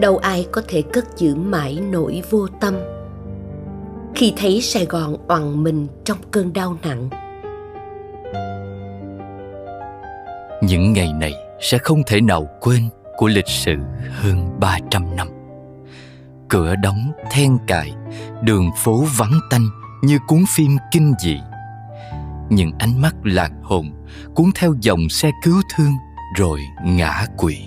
đâu ai có thể cất giữ mãi nỗi vô tâm. Khi thấy Sài Gòn oằn mình trong cơn đau nặng, những ngày này sẽ không thể nào quên của lịch sử hơn 300 năm. Cửa đóng then cài, đường phố vắng tanh như cuốn phim kinh dị. Những ánh mắt lạc hồn cuốn theo dòng xe cứu thương rồi ngã quỵ.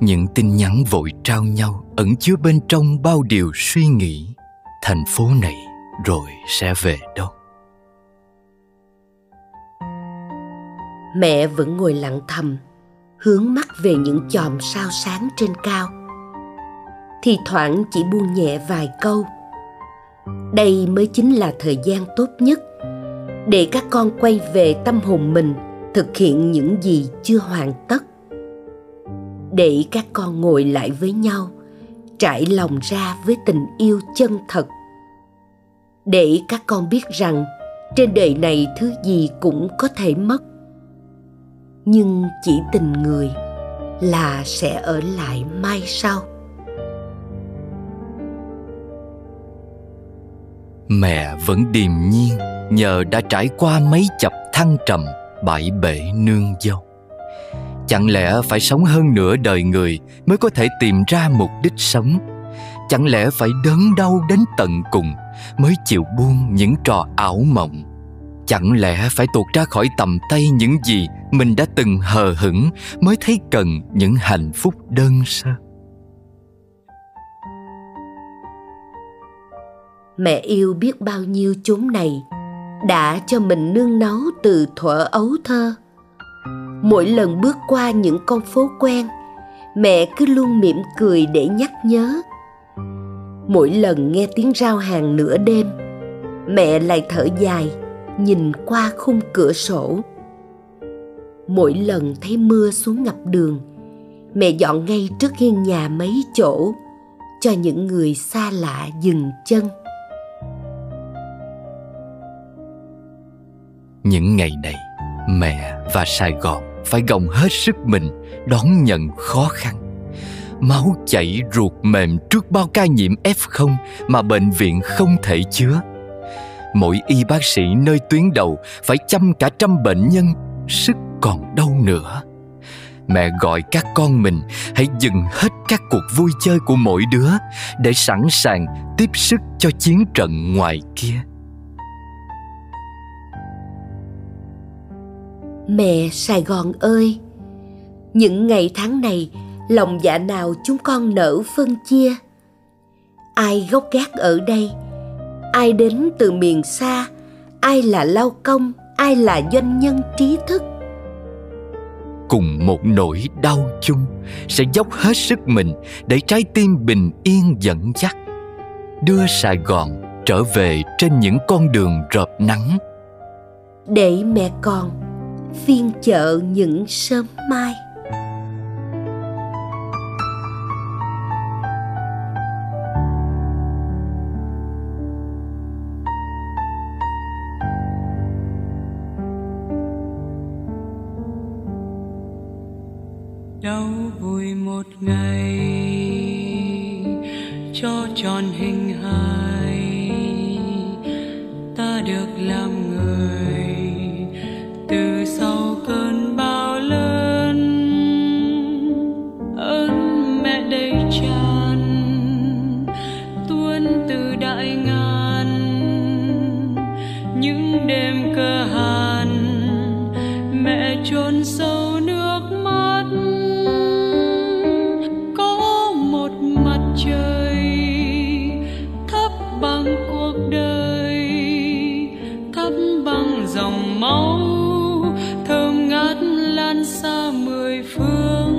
Những tin nhắn vội trao nhau ẩn chứa bên trong bao điều suy nghĩ. Thành phố này rồi sẽ về đâu? Mẹ vẫn ngồi lặng thầm, hướng mắt về những chòm sao sáng trên cao. Thì thoảng chỉ buông nhẹ vài câu. Đây mới chính là thời gian tốt nhất để các con quay về tâm hồn mình, thực hiện những gì chưa hoàn tất. Để các con ngồi lại với nhau, trải lòng ra với tình yêu chân thật. Để các con biết rằng trên đời này thứ gì cũng có thể mất, nhưng chỉ tình người là sẽ ở lại mai sau. Mẹ vẫn điềm nhiên nhờ đã trải qua mấy chập thăng trầm, bãi bể nương dâu. Chẳng lẽ phải sống hơn nửa đời người mới có thể tìm ra mục đích sống? Chẳng lẽ phải đớn đau đến tận cùng mới chịu buông những trò ảo mộng? Chẳng lẽ phải tuột ra khỏi tầm tay những gì mình đã từng hờ hững mới thấy cần những hạnh phúc đơn sơ? Mẹ yêu biết bao nhiêu chốn này đã cho mình nương náu từ thuở ấu thơ. Mỗi lần bước qua những con phố quen, mẹ cứ luôn mỉm cười để nhắc nhớ. Mỗi lần nghe tiếng rao hàng nửa đêm, mẹ lại thở dài, nhìn qua khung cửa sổ. Mỗi lần thấy mưa xuống ngập đường, mẹ dọn ngay trước hiên nhà mấy chỗ cho những người xa lạ dừng chân. Những ngày này, mẹ và Sài Gòn phải gồng hết sức mình đón nhận khó khăn. Máu chảy ruột mềm trước bao ca nhiễm F0 mà bệnh viện không thể chứa. Mỗi y bác sĩ nơi tuyến đầu phải chăm cả trăm bệnh nhân, sức còn đâu nữa. Mẹ gọi các con mình hãy dừng hết các cuộc vui chơi của mỗi đứa để sẵn sàng tiếp sức cho chiến trận ngoài kia. Mẹ Sài Gòn ơi, những ngày tháng này lòng dạ nào chúng con nỡ phân chia. Ai gốc gác ở đây, ai đến từ miền xa, ai là lao công, ai là doanh nhân trí thức. Cùng một nỗi đau chung sẽ dốc hết sức mình để trái tim bình yên dẫn dắt, đưa Sài Gòn trở về trên những con đường rợp nắng. Để mẹ con phiên chợ những sớm mai. Đau vui một ngày cho tròn hình hài, ta được làm người từ sau cơn bão lớn. Ơn mẹ đầy tràn tuôn từ đại ngàn, những đêm cơ hàn mẹ chôn sâu nước mắt. Có một mặt trời thắp bằng cuộc đời, thắp bằng dòng máu thơm ngát lan xa mười phương.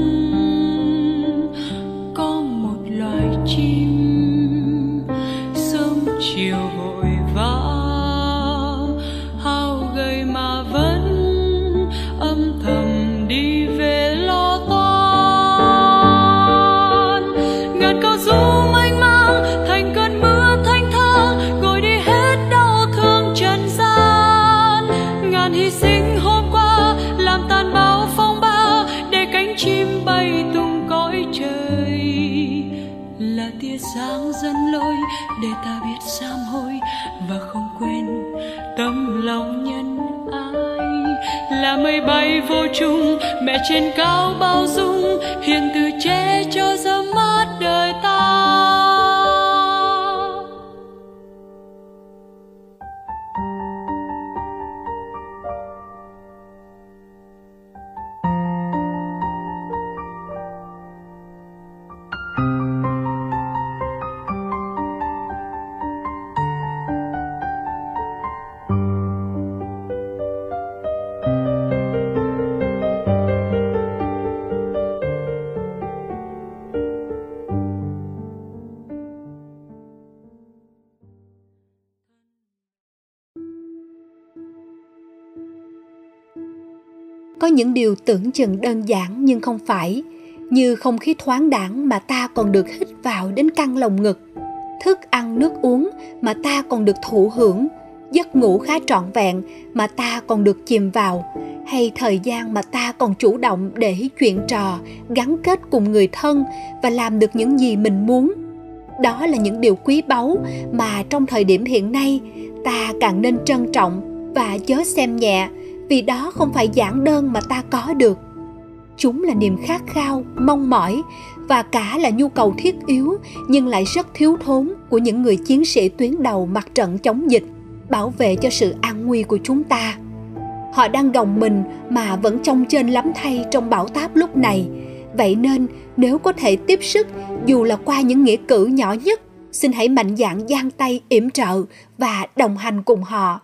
Có một loài chim sớm chiều vội vã, hao gầy mà vẫn âm thầm đi về lo toan. Ngàn cao du mênh mang thành cơn mưa thanh thang, gội đi hết đau thương trần gian. Ngàn hy sinh hôm làm tan bao phong ba, để cánh chim bay tung cõi trời. Là tia sáng dẫn lối để ta biết sám hối và không quên tấm lòng nhân ái. Là mây bay vô chung mẹ trên cao bao dung, hiền từ che cho gió mát đời ta. Có những điều tưởng chừng đơn giản nhưng không phải, như không khí thoáng đãng mà ta còn được hít vào đến căng lồng ngực, thức ăn nước uống mà ta còn được thụ hưởng, giấc ngủ khá trọn vẹn mà ta còn được chìm vào, hay thời gian mà ta còn chủ động để chuyện trò, gắn kết cùng người thân và làm được những gì mình muốn. Đó là những điều quý báu mà trong thời điểm hiện nay ta càng nên trân trọng và chớ xem nhẹ, vì đó không phải giản đơn mà ta có được. Chúng là niềm khát khao, mong mỏi và cả là nhu cầu thiết yếu nhưng lại rất thiếu thốn của những người chiến sĩ tuyến đầu mặt trận chống dịch, bảo vệ cho sự an nguy của chúng ta. Họ đang gồng mình mà vẫn chông chênh lắm thay trong bão táp lúc này. Vậy nên nếu có thể tiếp sức, dù là qua những nghĩa cử nhỏ nhất, xin hãy mạnh dạn giang tay yểm trợ và đồng hành cùng họ.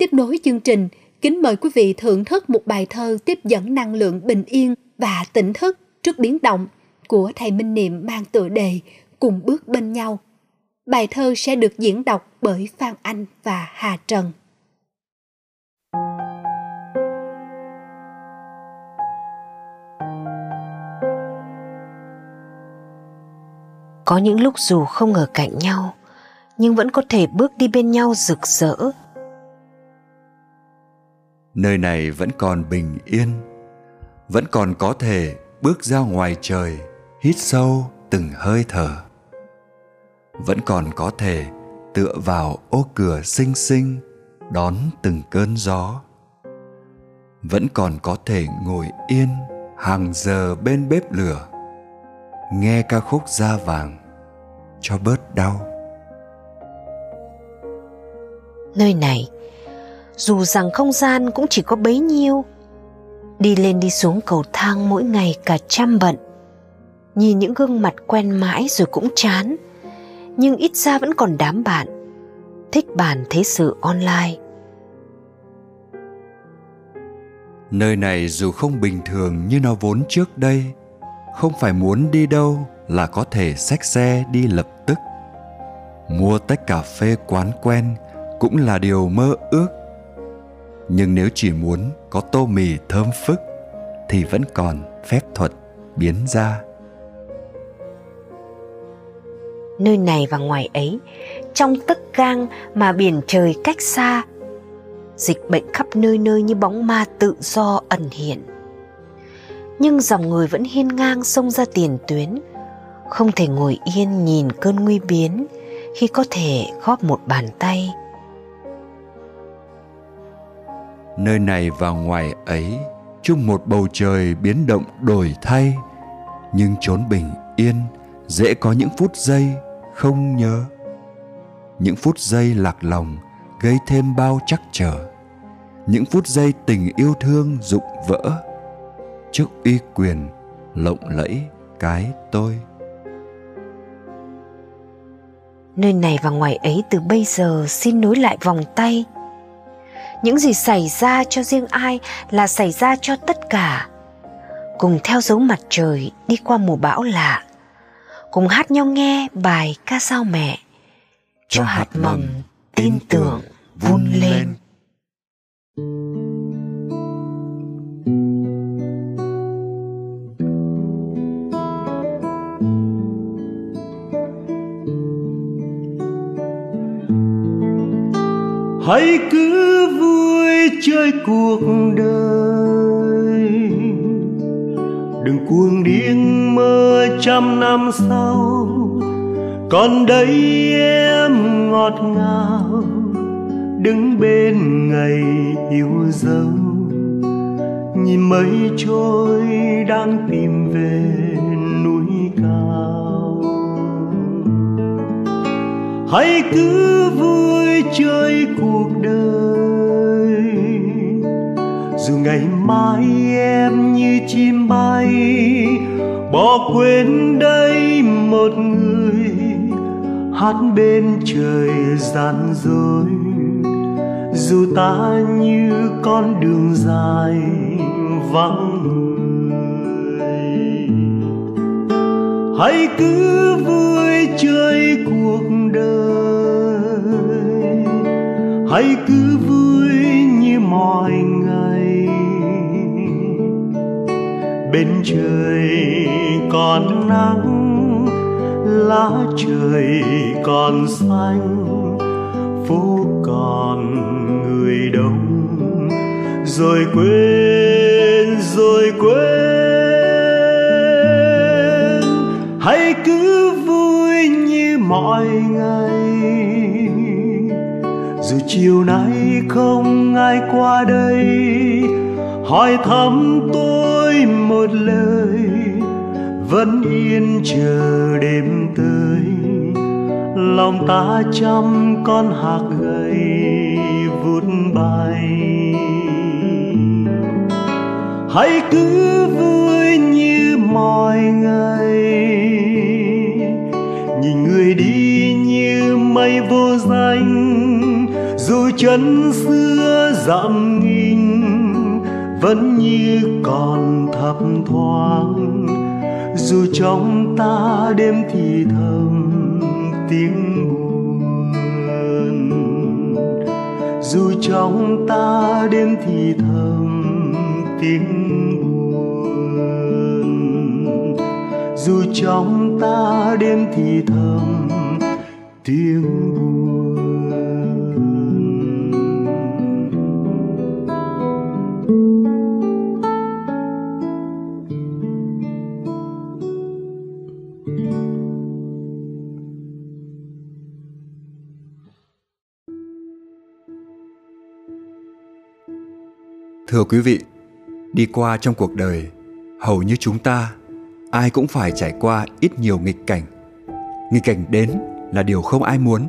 Tiếp nối chương trình, kính mời quý vị thưởng thức một bài thơ tiếp dẫn năng lượng bình yên và tỉnh thức trước biến động của thầy Minh Niệm mang tựa đề Cùng bước bên nhau. Bài thơ sẽ được diễn đọc bởi Phan Anh và Hà Trần. Có những lúc dù không ở cạnh nhau, nhưng vẫn có thể bước đi bên nhau rực rỡ. Nơi này vẫn còn bình yên, vẫn còn có thể bước ra ngoài trời, hít sâu từng hơi thở. Vẫn còn có thể tựa vào ô cửa xinh xinh, đón từng cơn gió. Vẫn còn có thể ngồi yên hàng giờ bên bếp lửa, nghe ca khúc Da Vàng cho bớt đau. Nơi này, dù rằng không gian cũng chỉ có bấy nhiêu, đi lên đi xuống cầu thang mỗi ngày cả trăm bận, nhìn những gương mặt quen mãi rồi cũng chán, nhưng ít ra vẫn còn đám bạn thích bàn thế sự online. Nơi này dù không bình thường như nó vốn trước đây, không phải muốn đi đâu là có thể xách xe đi lập tức. Mua tách cà phê quán quen cũng là điều mơ ước. Nhưng nếu chỉ muốn có tô mì thơm phức thì vẫn còn phép thuật biến ra. Nơi này và ngoài ấy, trong tấc gang mà biển trời cách xa, dịch bệnh khắp nơi nơi như bóng ma tự do ẩn hiện. Nhưng dòng người vẫn hiên ngang xông ra tiền tuyến, không thể ngồi yên nhìn cơn nguy biến khi có thể góp một bàn tay. Nơi này và ngoài ấy, chung một bầu trời biến động đổi thay, nhưng chốn bình yên dễ có những phút giây không nhớ. Những phút giây lạc lòng gây thêm bao trắc trở. Những phút giây tình yêu thương rụng vỡ trước uy quyền lộng lẫy cái tôi. Nơi này và ngoài ấy từ bây giờ xin nối lại vòng tay. Những gì xảy ra cho riêng ai là xảy ra cho tất cả. Cùng theo dấu mặt trời đi qua mùa bão lạ, cùng hát nhau nghe bài ca sao mẹ cho hạt mầm tin tưởng vun lên. Hãy cứ vui chơi cuộc đời, đừng cuồng điên mơ trăm năm sau. Còn đây em ngọt ngào đứng bên ngày yêu dấu, nhìn mây trôi đang tìm về núi cao. Hãy cứ vui chơi cuộc đời, dù ngày mai em như chim bay bỏ quên đây một người hát bên trời gian dối. Dù ta như con đường dài vắng người, hãy cứ vui chơi cuộc đời, hãy cứ vui như mọi ngày. Bên trời còn nắng, lá trời còn xanh, phố còn người đông. Rồi quên, rồi quên, hãy cứ vui như mọi ngày. Dù chiều nay không ai qua đây hỏi thăm tôi một lời, vẫn yên chờ đêm tới, lòng ta trăm con hạt gầy vút bay. Hãy cứ vui như mọi ngày, nhìn người đi như mây vô danh. Dù chân xưa dặm nghìn vẫn như còn thấp thoáng, dù trong ta đêm thì thầm tiếng buồn, dù trong ta đêm thì thầm tiếng buồn, dù trong ta đêm thì thầm tiếng buồn. Thưa quý vị, đi qua trong cuộc đời, hầu như chúng ta ai cũng phải trải qua ít nhiều nghịch cảnh. Nghịch cảnh đến là điều không ai muốn,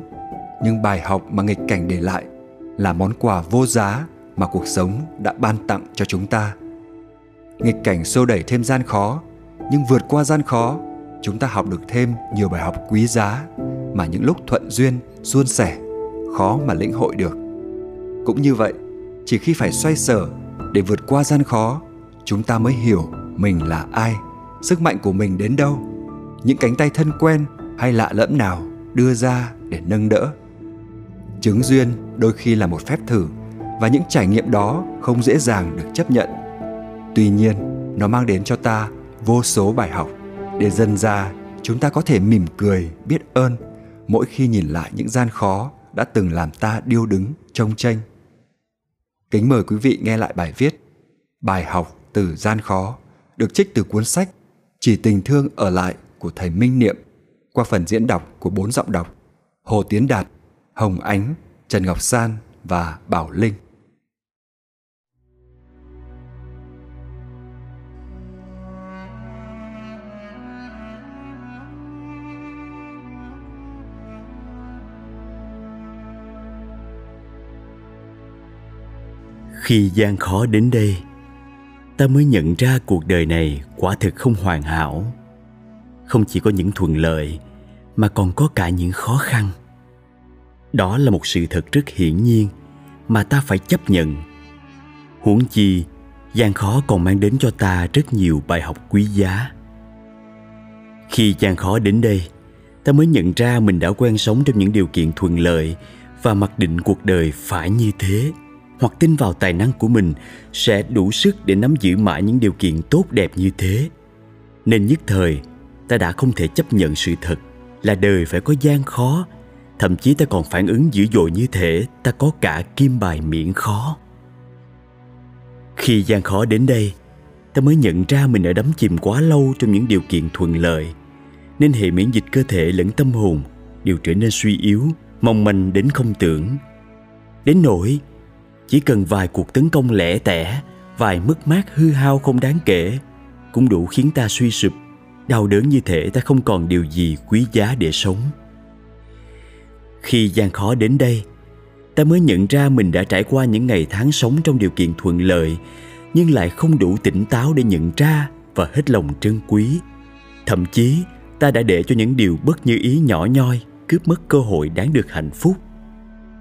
nhưng bài học mà nghịch cảnh để lại là món quà vô giá mà cuộc sống đã ban tặng cho chúng ta. Nghịch cảnh xô đẩy thêm gian khó, nhưng vượt qua gian khó, chúng ta học được thêm nhiều bài học quý giá mà những lúc thuận duyên, suôn sẻ, khó mà lĩnh hội được. Cũng như vậy, chỉ khi phải xoay sở để vượt qua gian khó, chúng ta mới hiểu mình là ai, sức mạnh của mình đến đâu, những cánh tay thân quen hay lạ lẫm nào đưa ra để nâng đỡ. Chứng duyên đôi khi là một phép thử, và những trải nghiệm đó không dễ dàng được chấp nhận. Tuy nhiên, nó mang đến cho ta vô số bài học, để dần ra chúng ta có thể mỉm cười, biết ơn mỗi khi nhìn lại những gian khó đã từng làm ta điêu đứng, chông chênh. Kính mời quý vị nghe lại bài viết Bài học từ gian khó, được trích từ cuốn sách Chỉ tình thương ở lại của thầy Minh Niệm, qua phần diễn đọc của 4 giọng đọc Hồ Tiến Đạt, Hồng Ánh, Trần Ngọc San và Bảo Linh. Khi gian khó đến đây, ta mới nhận ra cuộc đời này quả thực không hoàn hảo. Không chỉ có những thuận lợi mà còn có cả những khó khăn. Đó là một sự thật rất hiển nhiên mà ta phải chấp nhận. Huống chi, gian khó còn mang đến cho ta rất nhiều bài học quý giá. Khi gian khó đến đây, ta mới nhận ra mình đã quen sống trong những điều kiện thuận lợi và mặc định cuộc đời phải như thế, hoặc tin vào tài năng của mình sẽ đủ sức để nắm giữ mãi những điều kiện tốt đẹp như thế. Nên nhất thời, ta đã không thể chấp nhận sự thật là đời phải có gian khó. Thậm chí ta còn phản ứng dữ dội như thể ta có cả kim bài miễn khó. Khi gian khó đến đây, ta mới nhận ra mình đã đắm chìm quá lâu trong những điều kiện thuận lợi, nên hệ miễn dịch cơ thể lẫn tâm hồn đều trở nên suy yếu, mong manh đến không tưởng. Đến nỗi chỉ cần vài cuộc tấn công lẻ tẻ, vài mất mát hư hao không đáng kể cũng đủ khiến ta suy sụp, đau đớn như thể ta không còn điều gì quý giá để sống. Khi gian khó đến đây, ta mới nhận ra mình đã trải qua những ngày tháng sống trong điều kiện thuận lợi, nhưng lại không đủ tỉnh táo để nhận ra và hết lòng trân quý. Thậm chí, ta đã để cho những điều bất như ý nhỏ nhoi cướp mất cơ hội đáng được hạnh phúc.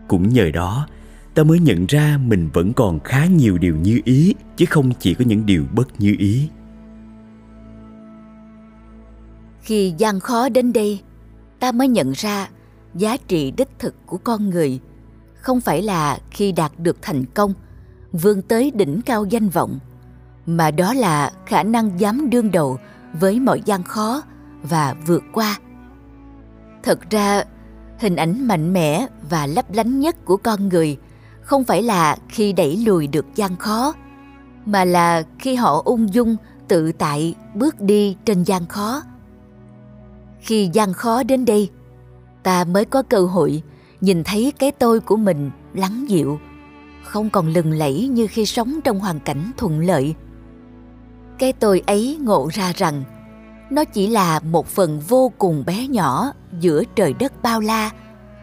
Cũng nhờ đó, ta mới nhận ra mình vẫn còn khá nhiều điều như ý, chứ không chỉ có những điều bất như ý. Khi gian khó đến đây, ta mới nhận ra giá trị đích thực của con người không phải là khi đạt được thành công, vươn tới đỉnh cao danh vọng, mà đó là khả năng dám đương đầu với mọi gian khó và vượt qua. Thật ra, hình ảnh mạnh mẽ và lấp lánh nhất của con người không phải là khi đẩy lùi được gian khó, mà là khi họ ung dung, tự tại bước đi trên gian khó. Khi gian khó đến đây, ta mới có cơ hội nhìn thấy cái tôi của mình lắng dịu, không còn lừng lẫy như khi sống trong hoàn cảnh thuận lợi. Cái tôi ấy ngộ ra rằng nó chỉ là một phần vô cùng bé nhỏ giữa trời đất bao la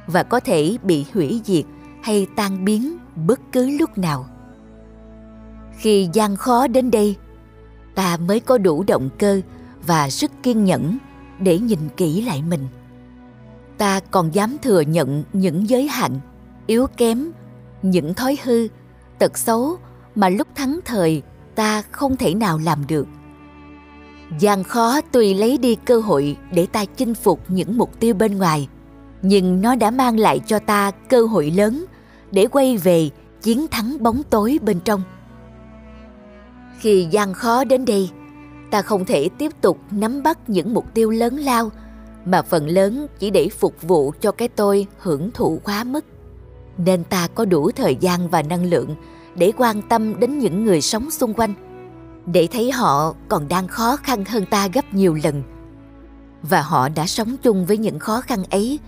và có thể bị hủy diệt hay tan biến bất cứ lúc nào. Khi gian khó đến đây, ta mới có đủ động cơ và sức kiên nhẫn để nhìn kỹ lại mình. Ta còn dám thừa nhận những giới hạn, yếu kém những thói hư, tật xấu mà lúc thắng thời ta không thể nào làm được. Gian khó tuy lấy đi cơ hội để ta chinh phục những mục tiêu bên ngoài, nhưng nó đã mang lại cho ta cơ hội lớn để quay về chiến thắng bóng tối bên trong. Khi gian khó đến đây, ta không thể tiếp tục nắm bắt những mục tiêu lớn lao mà phần lớn chỉ để phục vụ cho cái tôi hưởng thụ quá mức. Nên ta có đủ thời gian và năng lượng để quan tâm đến những người sống xung quanh, để thấy họ còn đang khó khăn hơn ta gấp nhiều lần. Và họ đã sống chung với những khó khăn ấy,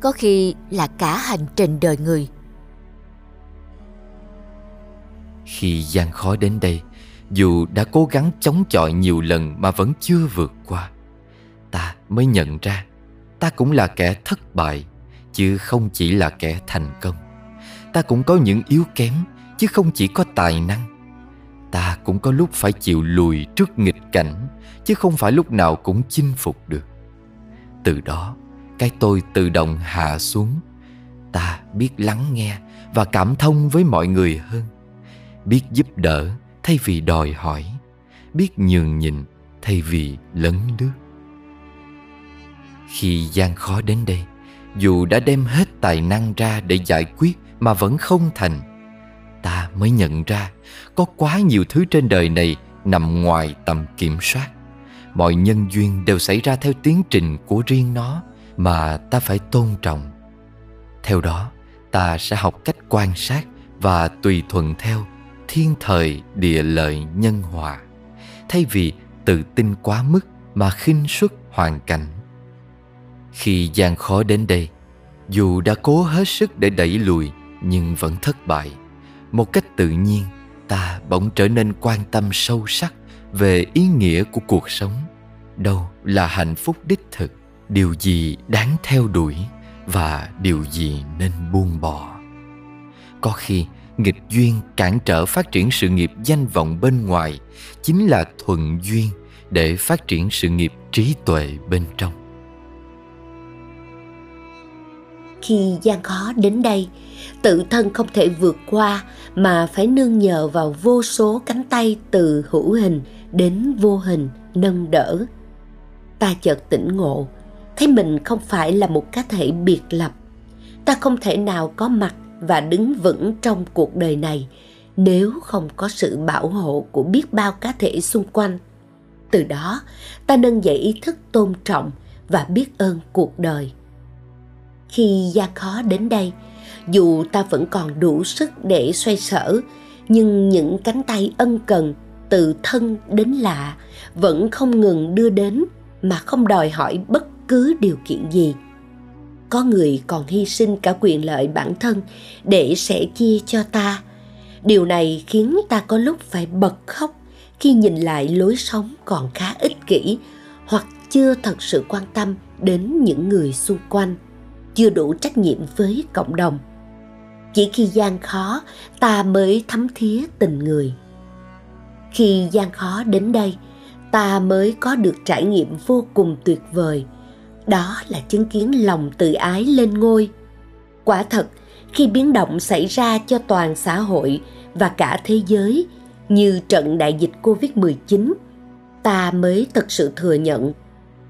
có khi là cả hành trình đời người. Khi gian khó đến đây, dù đã cố gắng chống chọi nhiều lần mà vẫn chưa vượt qua, ta mới nhận ra ta cũng là kẻ thất bại, chứ không chỉ là kẻ thành công. Ta cũng có những yếu kém, chứ không chỉ có tài năng. Ta cũng có lúc phải chịu lùi trước nghịch cảnh, chứ không phải lúc nào cũng chinh phục được. Từ đó, cái tôi tự động hạ xuống. Ta biết lắng nghe và cảm thông với mọi người hơn, biết giúp đỡ thay vì đòi hỏi, biết nhường nhịn thay vì lấn lướt. Khi gian khó đến đây, dù đã đem hết tài năng ra để giải quyết mà vẫn không thành, ta mới nhận ra có quá nhiều thứ trên đời này nằm ngoài tầm kiểm soát. Mọi nhân duyên đều xảy ra theo tiến trình của riêng nó mà ta phải tôn trọng. Theo đó, ta sẽ học cách quan sát và tùy thuận theo thiên thời, địa lợi, nhân hòa, thay vì tự tin quá mức mà khinh suất hoàn cảnh. Khi gian khó đến đây, dù đã cố hết sức để đẩy lùi nhưng vẫn thất bại, một cách tự nhiên ta bỗng trở nên quan tâm sâu sắc về ý nghĩa của cuộc sống. Đâu là hạnh phúc đích thực, điều gì đáng theo đuổi và điều gì nên buông bỏ. Có khi nghịch duyên cản trở phát triển sự nghiệp danh vọng bên ngoài chính là thuận duyên để phát triển sự nghiệp trí tuệ bên trong. Khi gian khó đến đây, tự thân không thể vượt qua mà phải nương nhờ vào vô số cánh tay từ hữu hình đến vô hình nâng đỡ. Ta chợt tỉnh ngộ, thấy mình không phải là một cá thể biệt lập. Ta không thể nào có mặt và đứng vững trong cuộc đời này nếu không có sự bảo hộ của biết bao cá thể xung quanh. Từ đó, ta nâng dậy ý thức tôn trọng và biết ơn cuộc đời. Khi gian khó đến đây, dù ta vẫn còn đủ sức để xoay sở, nhưng những cánh tay ân cần từ thân đến lạ vẫn không ngừng đưa đến mà không đòi hỏi bất cứ điều kiện gì. Có người còn hy sinh cả quyền lợi bản thân để sẻ chia cho ta. Điều này khiến ta có lúc phải bật khóc khi nhìn lại lối sống còn khá ích kỷ hoặc chưa thật sự quan tâm đến những người xung quanh, chưa đủ trách nhiệm với cộng đồng. Chỉ khi gian khó, ta mới thấm thía tình người. Khi gian khó đến đây, ta mới có được trải nghiệm vô cùng tuyệt vời. Đó là chứng kiến lòng từ ái lên ngôi. Quả thật, khi biến động xảy ra cho toàn xã hội và cả thế giới, như trận đại dịch Covid-19, ta mới thật sự thừa nhận,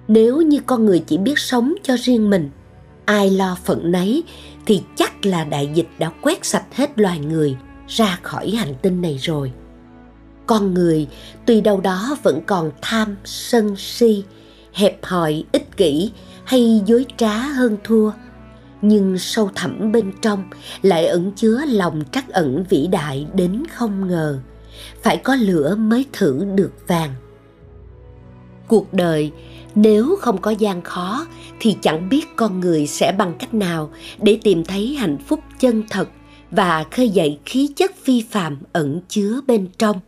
nếu như con người chỉ biết sống cho riêng mình, ai lo phận nấy, thì chắc là đại dịch đã quét sạch hết loài người ra khỏi hành tinh này rồi. Con người tuy đâu đó vẫn còn tham, sân, si, hẹp hòi, ích kỷ hay dối trá hơn thua, nhưng sâu thẳm bên trong lại ẩn chứa lòng trắc ẩn vĩ đại đến không ngờ. Phải có lửa mới thử được vàng. Cuộc đời nếu không có gian khó thì chẳng biết con người sẽ bằng cách nào để tìm thấy hạnh phúc chân thật và khơi dậy khí chất phi phàm ẩn chứa bên trong.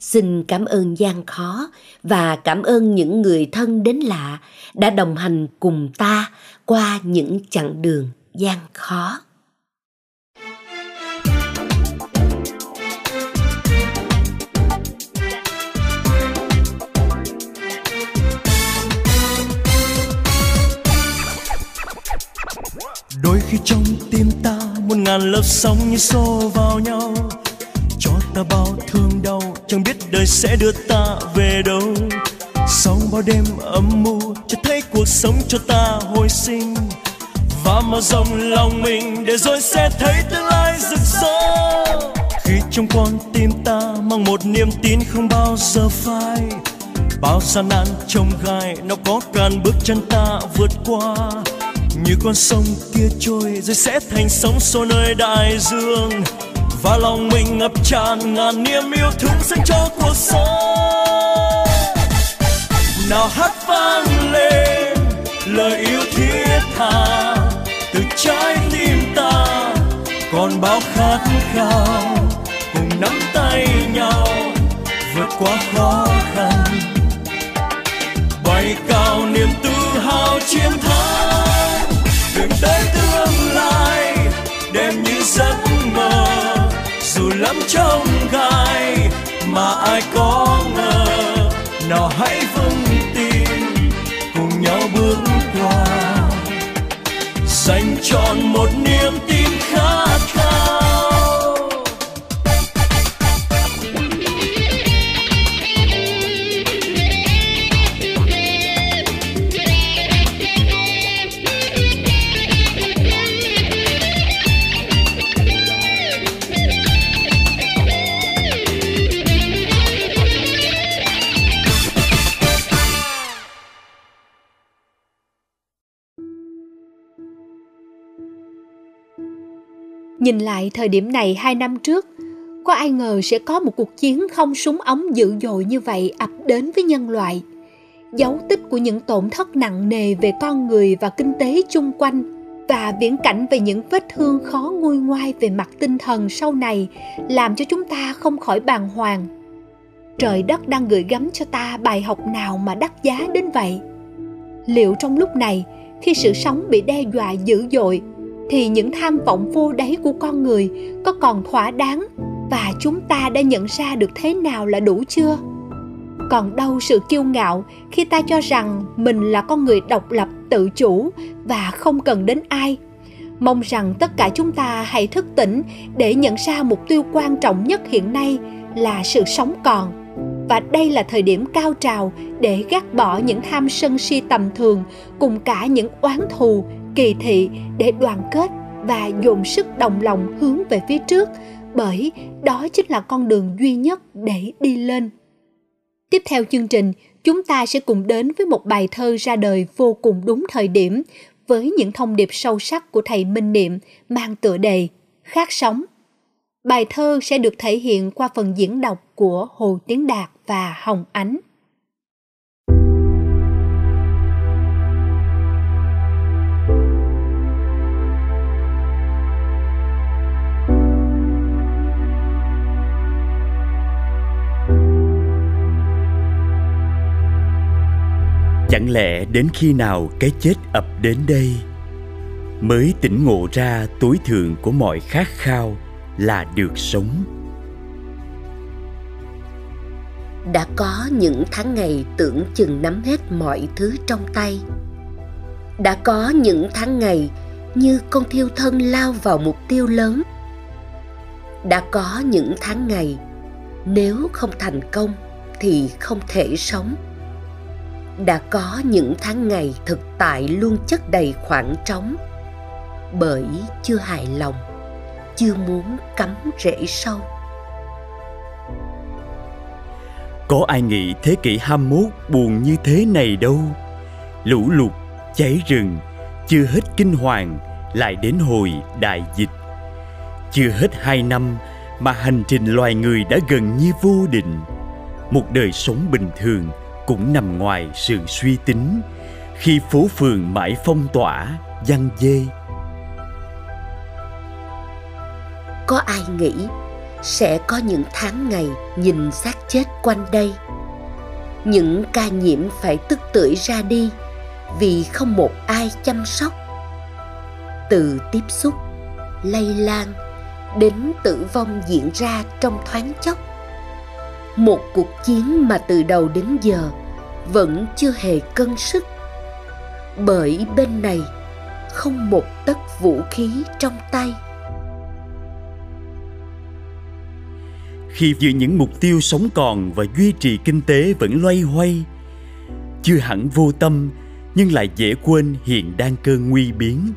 Xin cảm ơn gian khó và cảm ơn những người thân đến lạ đã đồng hành cùng ta qua những chặng đường gian khó. Đôi khi trong tim ta 1.000 lớp sóng như xô vào nhau, cho ta bao thương đau, chẳng biết đời sẽ đưa ta về đâu. Sau bao đêm âm mưu, cho thấy cuộc sống cho ta hồi sinh, và mở rộng lòng mình để rồi sẽ thấy tương lai rực rỡ. Khi trong con tim ta mang một niềm tin không bao giờ phai, bao gian nan chông gai nó có cản bước chân ta vượt qua. Như con sông kia trôi rồi sẽ thành sóng xô nơi đại dương, và lòng mình ngập tràn ngàn niềm yêu thương dành cho cuộc sống. Nào hát vang lên lời yêu thiết tha từ trái tim ta, còn bao khát khao cùng nắm tay nhau vượt qua khó khăn, bay cao niềm tự hào chiến thắng. Đường tới tương lai đêm như giấc mơ, dù lắm trong gai mà ai có ngờ. Nào hãy vững tin cùng nhau bước qua, dành trọn một niềm tin khát khao. Nhìn lại thời điểm này 2 năm trước, có ai ngờ sẽ có một cuộc chiến không súng ống dữ dội như vậy ập đến với nhân loại. Dấu tích của những tổn thất nặng nề về con người và kinh tế chung quanh, và viễn cảnh về những vết thương khó nguôi ngoai về mặt tinh thần sau này, làm cho chúng ta không khỏi bàng hoàng. Trời đất đang gửi gắm cho ta bài học nào mà đắt giá đến vậy? Liệu trong lúc này, khi sự sống bị đe dọa dữ dội, thì những tham vọng vô đáy của con người có còn thỏa đáng, và chúng ta đã nhận ra được thế nào là đủ chưa? Còn đâu sự kiêu ngạo khi ta cho rằng mình là con người độc lập, tự chủ và không cần đến ai? Mong rằng tất cả chúng ta hãy thức tỉnh để nhận ra mục tiêu quan trọng nhất hiện nay là sự sống còn. Và đây là thời điểm cao trào để gác bỏ những tham sân si tầm thường cùng cả những oán thù, kỳ thị để đoàn kết và dồn sức đồng lòng hướng về phía trước, bởi đó chính là con đường duy nhất để đi lên. Tiếp theo chương trình, chúng ta sẽ cùng đến với một bài thơ ra đời vô cùng đúng thời điểm, với những thông điệp sâu sắc của thầy Minh Niệm mang tựa đề Khát Sống. Bài thơ sẽ được thể hiện qua phần diễn đọc của Hồ Tiến Đạt và Hồng Ánh. Chẳng lẽ đến khi nào cái chết ập đến đây mới tỉnh ngộ ra tối thượng của mọi khát khao là được sống? Đã có những tháng ngày tưởng chừng nắm hết mọi thứ trong tay. Đã có những tháng ngày như con thiêu thân lao vào mục tiêu lớn. Đã có những tháng ngày nếu không thành công thì không thể sống. Đã có những tháng ngày thực tại luôn chất đầy khoảng trống, bởi chưa hài lòng, chưa muốn cắm rễ sâu. Có ai nghĩ thế kỷ 21 buồn như thế này đâu. Lũ lụt, cháy rừng, chưa hết kinh hoàng, lại đến hồi đại dịch. Chưa hết 2 năm mà hành trình loài người đã gần như vô định. Một đời sống bình thường cũng nằm ngoài sự suy tính, khi phố phường mãi phong tỏa, giăng dê. Có ai nghĩ sẽ có những tháng ngày nhìn xác chết quanh đây, những ca nhiễm phải tức tưởi ra đi vì không một ai chăm sóc, từ tiếp xúc, lây lan đến tử vong diễn ra trong thoáng chốc. Một cuộc chiến mà từ đầu đến giờ vẫn chưa hề cân sức, bởi bên này không một tấc vũ khí trong tay, khi giữa những mục tiêu sống còn và duy trì kinh tế vẫn loay hoay, chưa hẳn vô tâm nhưng lại dễ quên hiện đang cơn nguy biến,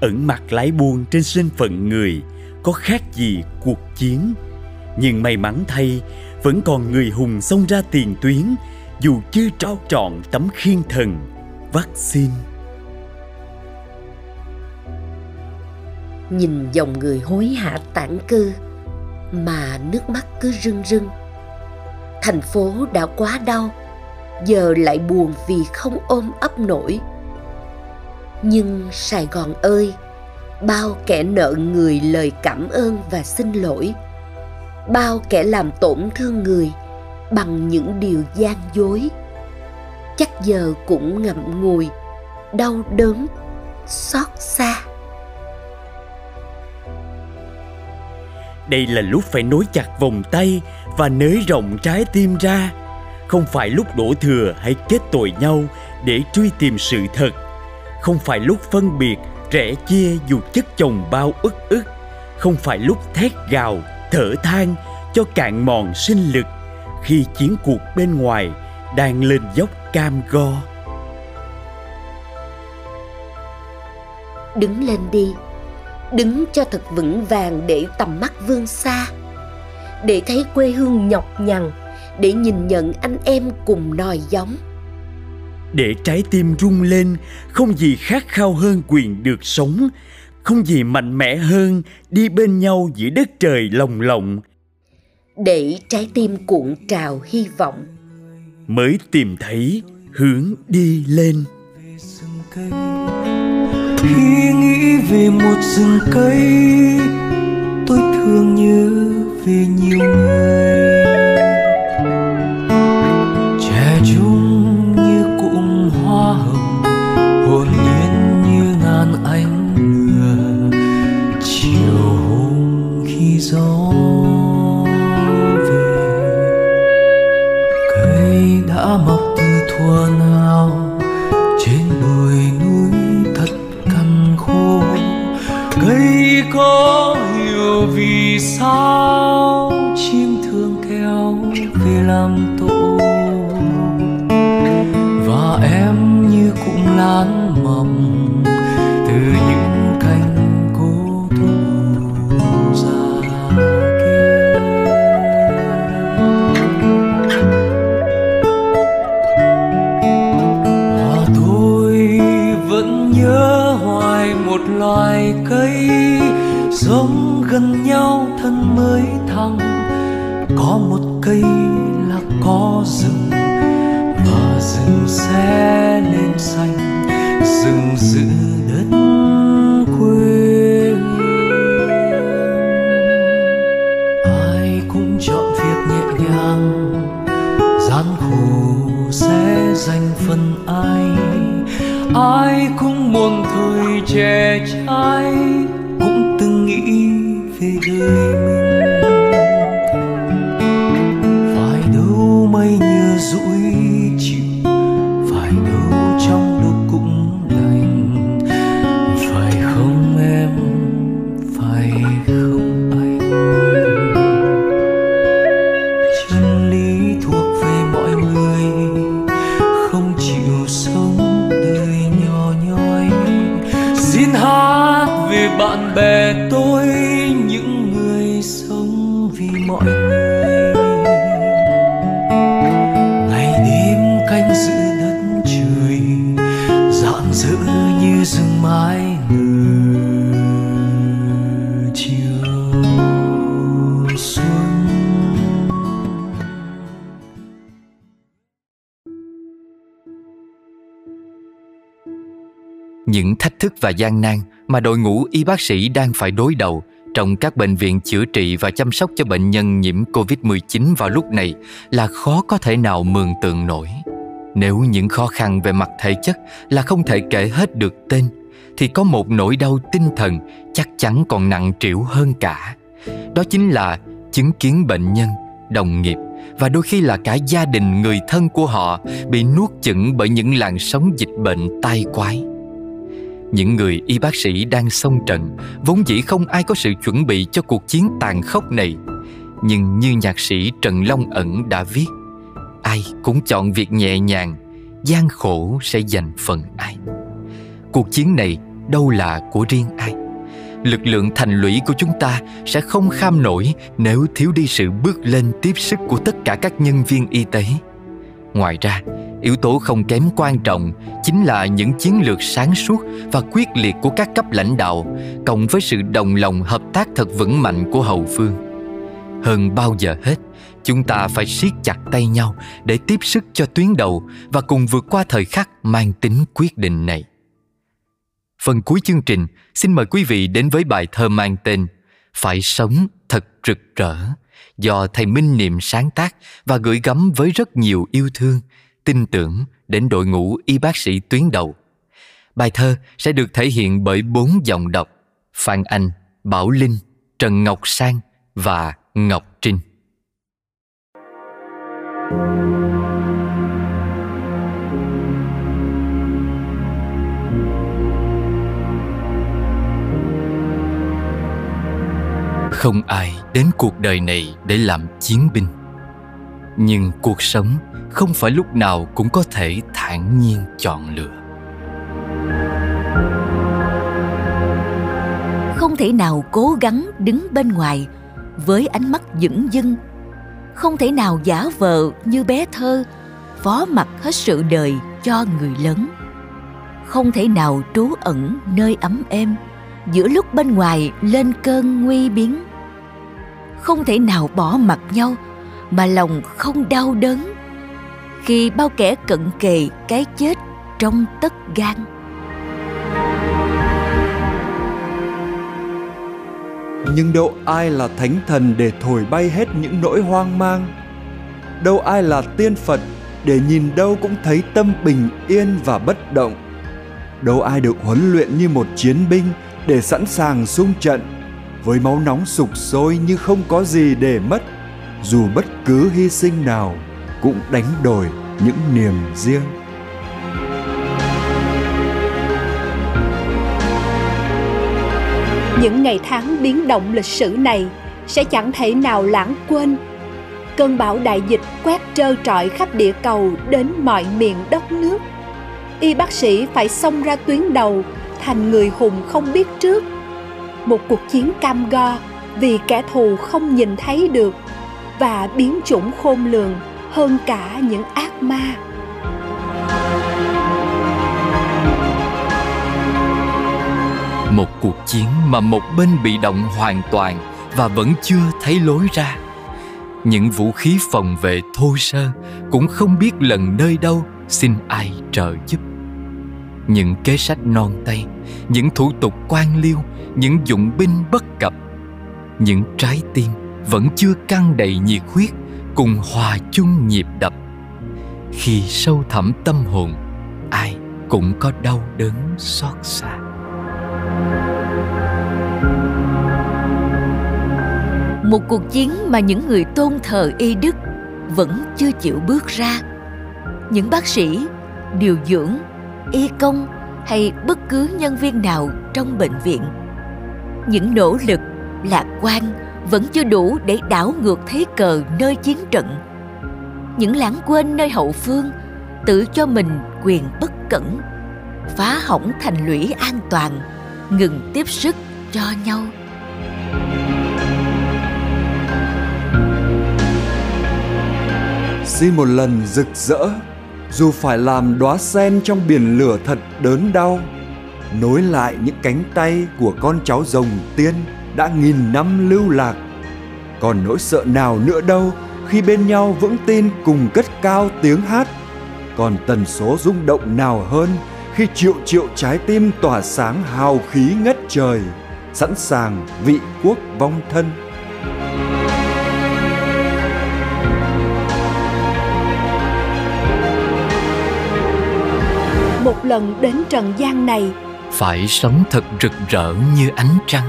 ẩn mặt lái buôn trên身phận người, có khác gì cuộc chiến. Nhưng may mắn thay, vẫn còn người hùng xông ra tiền tuyến dù chưa trao trọn tấm khiên thần vaccine. Nhìn dòng người hối hả tản cư mà nước mắt cứ rưng rưng. Thành phố đã quá đau, giờ lại buồn vì không ôm ấp nổi. Nhưng Sài Gòn ơi, bao kẻ nợ người lời cảm ơn và xin lỗi, bao kẻ làm tổn thương người bằng những điều gian dối, chắc giờ cũng ngậm ngùi, đau đớn, xót xa. Đây là lúc phải nối chặt vòng tay và nới rộng trái tim ra, không phải lúc đổ thừa hay kết tội nhau để truy tìm sự thật, không phải lúc phân biệt, rẽ chia dù chất chồng bao uất ức, không phải lúc thét gào, thở than cho cạn mòn sinh lực khi chiến cuộc bên ngoài đang lên dốc cam go. Đứng lên đi, đứng cho thật vững vàng để tầm mắt vươn xa, để thấy quê hương nhọc nhằn, để nhìn nhận anh em cùng nòi giống, để trái tim rung lên, không gì khát khao hơn quyền được sống, không gì mạnh mẽ hơn đi bên nhau giữa đất trời lồng lộng, để trái tim cuộn trào hy vọng, mới tìm thấy hướng đi lên. Khi nghĩ về một rừng cây, tôi thường nhớ về nhiều người trẻ trung như cụm hoa hồng, hồn nhiên như ngàn ánh lửa chiều hôm khi gió về. Cây đã mọc từ thuở nào trên đồi núi khô, cây có hiểu vì sao chim thường kéo về làm tổ, và em như cụm lan mầm từ những cánh cố thủ ra kia. Và tôi vẫn nhớ một loài cây sống gần nhau thân mới thăng, có một cây là có rừng, và rừng sẽ lên xanh, rừng giữ đất quê. Ai cũng chọn việc nhẹ nhàng, gian khổ sẽ dành phần ai. Ai cũng buồn thời trẻ trai, cũng từng nghĩ về đời mình. Phải đâu mây như rủi chịu, phải đâu trong lúc cũng đành. Phải không em, phải không anh? Chân lý thuộc về mọi người, không chịu sống hát vì bạn bè tôi, những người sống vì mọi người, ngày đêm canh giữ đất trời rạng rỡ như rừng mái ngừ chiều xuân. Những thách thức và gian nan mà đội ngũ y bác sĩ đang phải đối đầu trong các bệnh viện chữa trị và chăm sóc cho bệnh nhân nhiễm COVID-19 vào lúc này là khó có thể nào mường tượng nổi. Nếu những khó khăn về mặt thể chất là không thể kể hết được tên, thì có một nỗi đau tinh thần chắc chắn còn nặng trĩu hơn cả. Đó chính là chứng kiến bệnh nhân, đồng nghiệp và đôi khi là cả gia đình người thân của họ bị nuốt chửng bởi những làn sóng dịch bệnh tai quái. Những người y bác sĩ đang xông trận vốn dĩ không ai có sự chuẩn bị cho cuộc chiến tàn khốc này. Nhưng như nhạc sĩ Trần Long Ẩn đã viết, ai cũng chọn việc nhẹ nhàng, gian khổ sẽ dành phần ai. Cuộc chiến này đâu là của riêng ai. Lực lượng thành lũy của chúng ta sẽ không kham nổi nếu thiếu đi sự bước lên tiếp sức của tất cả các nhân viên y tế. Ngoài ra, yếu tố không kém quan trọng chính là những chiến lược sáng suốt và quyết liệt của các cấp lãnh đạo, cộng với sự đồng lòng hợp tác thật vững mạnh của hậu phương. Hơn bao giờ hết, chúng ta phải siết chặt tay nhau để tiếp sức cho tuyến đầu và cùng vượt qua thời khắc mang tính quyết định này. Phần cuối chương trình, xin mời quý vị đến với bài thơ mang tên Phải sống thật rực rỡ, do thầy Minh Niệm sáng tác và gửi gắm với rất nhiều yêu thương, tin tưởng đến đội ngũ y bác sĩ tuyến đầu. Bài thơ sẽ được thể hiện bởi 4 giọng đọc: Phan Anh, Bảo Linh, Trần Ngọc Sang và Ngọc Trinh. Không ai đến cuộc đời này để làm chiến binh. Nhưng cuộc sống không phải lúc nào cũng có thể thản nhiên chọn lựa. Không thể nào cố gắng đứng bên ngoài với ánh mắt dửng dưng. Không thể nào giả vờ như bé thơ, phó mặc hết sự đời cho người lớn. Không thể nào trú ẩn nơi ấm êm giữa lúc bên ngoài lên cơn nguy biến. Không thể nào bỏ mặc nhau mà lòng không đau đớn khi bao kẻ cận kề cái chết trong tấc gang. Nhưng đâu ai là thánh thần để thổi bay hết những nỗi hoang mang. Đâu ai là tiên Phật để nhìn đâu cũng thấy tâm bình yên và bất động. Đâu ai được huấn luyện như một chiến binh để sẵn sàng xung trận với máu nóng sục sôi như không có gì để mất, dù bất cứ hy sinh nào cũng đánh đổi những niềm riêng. Những ngày tháng biến động lịch sử này sẽ chẳng thể nào lãng quên. Cơn bão đại dịch quét trơ trọi khắp địa cầu đến mọi miền đất nước. Y bác sĩ phải xông ra tuyến đầu thành người hùng không biết trước. Một cuộc chiến cam go vì kẻ thù không nhìn thấy được và biến chủng khôn lường hơn cả những ác ma. Một cuộc chiến mà một bên bị động hoàn toàn và vẫn chưa thấy lối ra. Những vũ khí phòng vệ thô sơ cũng không biết lần nơi đâu xin ai trợ giúp. Những kế sách non tay, những thủ tục quan liêu, những dụng binh bất cập, những trái tim vẫn chưa căng đầy nhiệt huyết cùng hòa chung nhịp đập. Khi sâu thẳm tâm hồn, ai cũng có đau đớn xót xa. Một cuộc chiến mà những người tôn thờ y đức vẫn chưa chịu bước ra. Những bác sĩ, điều dưỡng, y công hay bất cứ nhân viên nào trong bệnh viện, những nỗ lực, lạc quan vẫn chưa đủ để đảo ngược thế cờ nơi chiến trận. Những lãng quên nơi hậu phương tự cho mình quyền bất cẩn, phá hỏng thành lũy an toàn, ngừng tiếp sức cho nhau. Xin một lần rực rỡ, dù phải làm đóa sen trong biển lửa thật đớn đau, nối lại những cánh tay của con cháu rồng tiên đã nghìn năm lưu lạc. Còn nỗi sợ nào nữa đâu khi bên nhau vững tin cùng cất cao tiếng hát. Còn tần số rung động nào hơn khi triệu triệu trái tim tỏa sáng hào khí ngất trời, sẵn sàng vị quốc vong thân. Một lần đến trần gian này, phải sống thật rực rỡ như ánh trăng.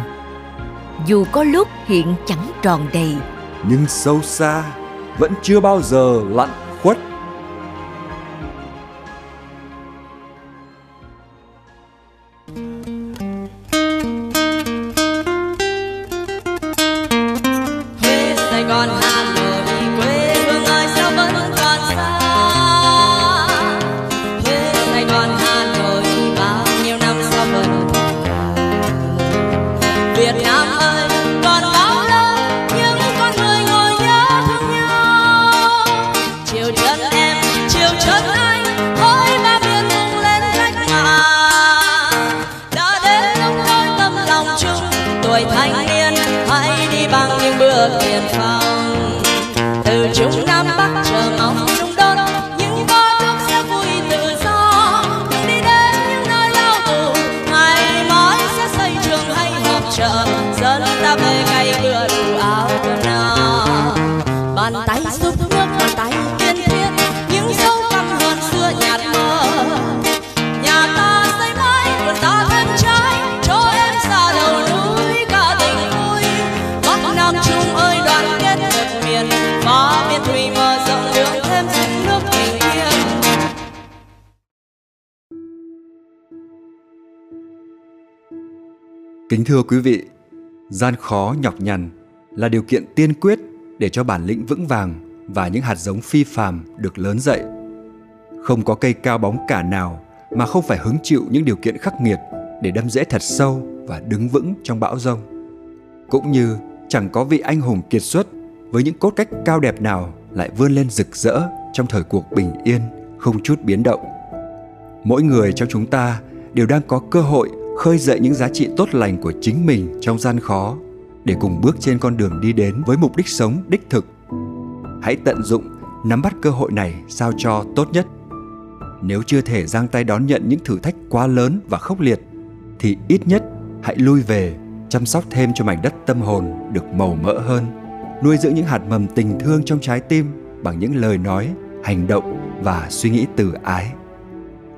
Dù có lúc hiện chẳng tròn đầy, nhưng sâu xa vẫn chưa bao giờ lặn khuất. Huế Sài còn hàng mơ đi quê hương ơi sao vẫn còn xa. Quê Sài Gòn Hà Nội bao nhiêu năm sau vẫn còn quê. Việt Nam ơi còn bao lâu những con người ngồi nhớ thương nhau. Chiều chân em, chiều chân anh, hỡi ba miền cùng lên cách mà. Đã đến lúc đôi tâm lòng chung tuổi thanh niên hãy đi bằng những bước tiền phong. Từ Trung Nam Bắc chờ mong Trung Đông những con nước sẽ vui tự do. Đi đến những nơi lao tù ngày mới sẽ xây trường hay họp chợ. Dân ta về ngày vừa đủ áo no. Bàn tay xúc nước bàn tay kiên thiết những dấu căm hờn xưa nhạt mờ. Nhà ta xây mãi của ta thân trái chỗ em xa đầu núi cả tình vui. Bắc Nam Trung ơi đoàn kết thực miền phó miền thủy mơ rộng đường thêm những nước tình yêu. Kính thưa quý vị, gian khó nhọc nhằn là điều kiện tiên quyết để cho bản lĩnh vững vàng và những hạt giống phi phàm được lớn dậy. Không có cây cao bóng cả nào mà không phải hứng chịu những điều kiện khắc nghiệt để đâm rễ thật sâu và đứng vững trong bão giông. Cũng như chẳng có vị anh hùng kiệt xuất với những cốt cách cao đẹp nào lại vươn lên rực rỡ trong thời cuộc bình yên không chút biến động. Mỗi người trong chúng ta đều đang có cơ hội khơi dậy những giá trị tốt lành của chính mình trong gian khó để cùng bước trên con đường đi đến với mục đích sống đích thực. Hãy tận dụng, nắm bắt cơ hội này sao cho tốt nhất. Nếu chưa thể giang tay đón nhận những thử thách quá lớn và khốc liệt, thì ít nhất hãy lui về, chăm sóc thêm cho mảnh đất tâm hồn được màu mỡ hơn, nuôi dưỡng những hạt mầm tình thương trong trái tim bằng những lời nói, hành động và suy nghĩ từ ái.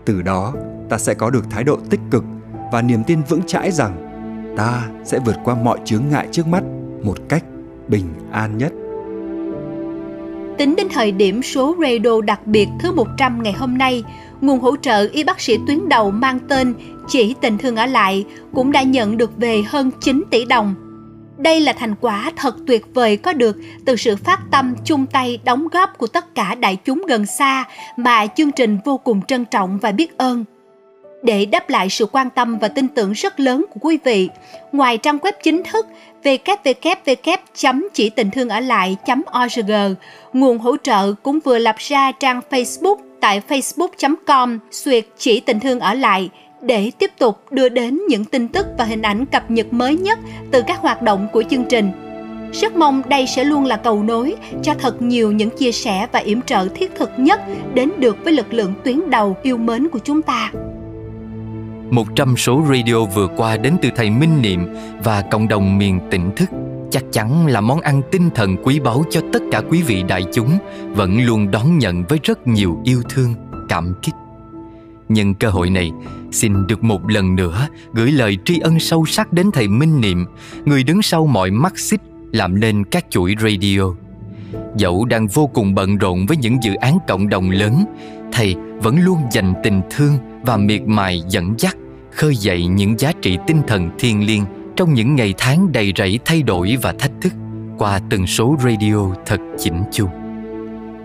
Từ đó, ta sẽ có được thái độ tích cực và niềm tin vững chãi rằng ta sẽ vượt qua mọi chướng ngại trước mắt một cách bình an nhất. Tính đến thời điểm số radio đặc biệt thứ 100 ngày hôm nay, nguồn hỗ trợ y bác sĩ tuyến đầu mang tên Chỉ Tình Thương Ở Lại cũng đã nhận được về hơn 9 tỷ đồng. Đây là thành quả thật tuyệt vời có được từ sự phát tâm chung tay đóng góp của tất cả đại chúng gần xa mà chương trình vô cùng trân trọng và biết ơn. Để đáp lại sự quan tâm và tin tưởng rất lớn của quý vị, ngoài trang web chính thức www.chĩtinhthuongărlại.org, nguồn hỗ trợ cũng vừa lập ra trang Facebook tại facebook.com/Chỉ Tình Thương Ở Lại để tiếp tục đưa đến những tin tức và hình ảnh cập nhật mới nhất từ các hoạt động của chương trình. Rất mong đây sẽ luôn là cầu nối cho thật nhiều những chia sẻ và yểm trợ thiết thực nhất đến được với lực lượng tuyến đầu yêu mến của chúng ta. 100 số radio vừa qua đến từ thầy Minh Niệm và cộng đồng miền tỉnh thức chắc chắn là món ăn tinh thần quý báu cho tất cả quý vị đại chúng vẫn luôn đón nhận với rất nhiều yêu thương, cảm kích. Nhân cơ hội này, xin được một lần nữa gửi lời tri ân sâu sắc đến thầy Minh Niệm, người đứng sau mọi mắt xích làm nên các chuỗi radio. Dẫu đang vô cùng bận rộn với những dự án cộng đồng lớn, thầy vẫn luôn dành tình thương và miệt mài dẫn dắt, khơi dậy những giá trị tinh thần thiêng liêng trong những ngày tháng đầy rẫy thay đổi và thách thức qua từng số radio thật chỉnh chu.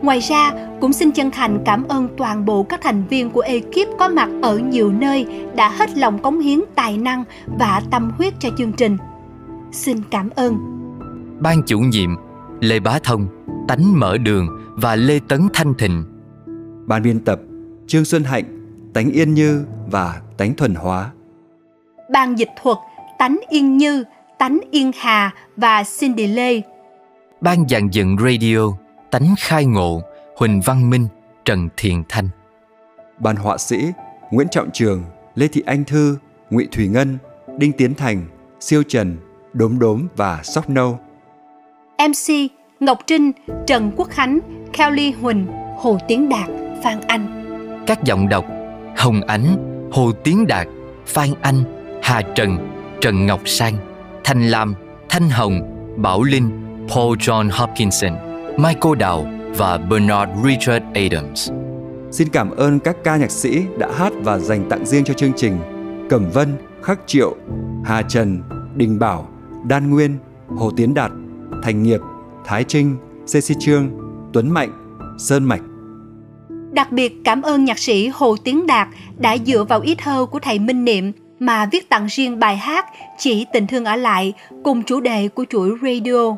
Ngoài ra, cũng xin chân thành cảm ơn toàn bộ các thành viên của ekip có mặt ở nhiều nơi đã hết lòng cống hiến tài năng và tâm huyết cho chương trình. Xin cảm ơn Ban chủ nhiệm Lê Bá Thông, Tánh Mở Đường và Lê Tấn Thanh Thịnh, Ban biên tập Trương Xuân Hạnh, Tánh Yên Như và Tánh Thuần Hóa, Ban dịch thuật Tánh Yên Như, Tánh Yên Hà và Cindy Lê, Ban dàn dựng radio Tánh Khai Ngộ, Huỳnh Văn Minh, Trần Thiện Thanh, Ban họa sĩ Nguyễn Trọng Trường, Lê Thị Anh Thư, Ngụy Thùy Ngân, Đinh Tiến Thành, Siêu Trần, Đốm Đốm và Sóc Nâu, MC Ngọc Trinh, Trần Quốc Khánh, Kelly Huỳnh, Hồ Tiến Đạt, Phan Anh. Các giọng đọc Hồng Ánh, Hồ Tiến Đạt, Phan Anh, Hà Trần, Trần Ngọc Sang, Thanh Lam, Thanh Hồng, Bảo Linh, Paul John Hopkinson, Michael Đào và Bernard Richard Adams. Xin cảm ơn các ca nhạc sĩ đã hát và dành tặng riêng cho chương trình: Cẩm Vân, Khắc Triệu, Hà Trần, Đình Bảo, Đan Nguyên, Hồ Tiến Đạt, Thành Nghiệp, Thái Trinh, Ceci Trương, Tuấn Mạnh, Sơn Mạch. Đặc biệt cảm ơn nhạc sĩ Hồ Tiến Đạt đã dựa vào ý thơ của thầy Minh Niệm mà viết tặng riêng bài hát Chỉ tình thương ở lại cùng chủ đề của chuỗi radio.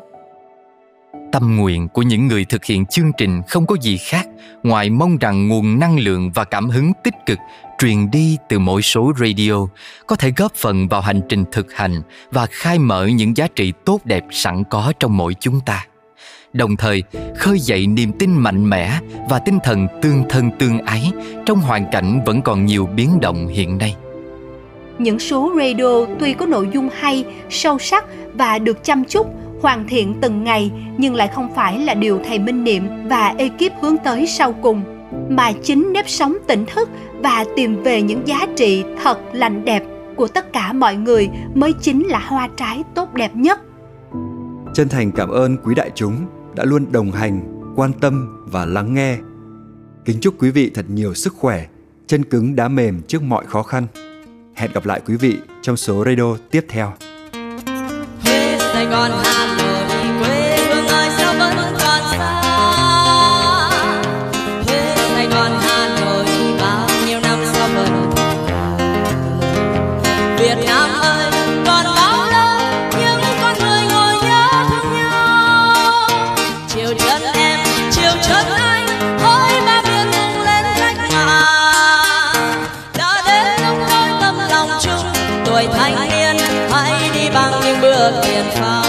Tâm nguyện của những người thực hiện chương trình không có gì khác ngoài mong rằng nguồn năng lượng và cảm hứng tích cực truyền đi từ mỗi số radio có thể góp phần vào hành trình thực hành và khai mở những giá trị tốt đẹp sẵn có trong mỗi chúng ta, đồng thời khơi dậy niềm tin mạnh mẽ và tinh thần tương thân tương ái trong hoàn cảnh vẫn còn nhiều biến động hiện nay. Những số radio tuy có nội dung hay, sâu sắc và được chăm chút, hoàn thiện từng ngày nhưng lại không phải là điều thầy Minh Niệm và ekip hướng tới sau cùng, mà chính nếp sống tỉnh thức và tìm về những giá trị thật lành đẹp của tất cả mọi người mới chính là hoa trái tốt đẹp nhất. Chân thành cảm ơn quý đại chúng đã luôn đồng hành, quan tâm và lắng nghe. Kính chúc quý vị thật nhiều sức khỏe, chân cứng đá mềm trước mọi khó khăn. Hẹn gặp lại quý vị trong số radio tiếp theo. Sài Gòn, Hà Nội, quê hương ơi sao vẫn còn xa. Quê Sài Gòn, Hà Nội, bao nhiêu năm sao vẫn còn thờ. Việt Nam ơi, còn bao lâu những con người ngồi nhớ thương nhau. Chiều đất em, chiều chân anh, hỡi ba biển vùng lên cách mà. Đã đến lúc đôi tâm lòng chung, tuổi thanh niên hãy đi bằng những bước. Hãy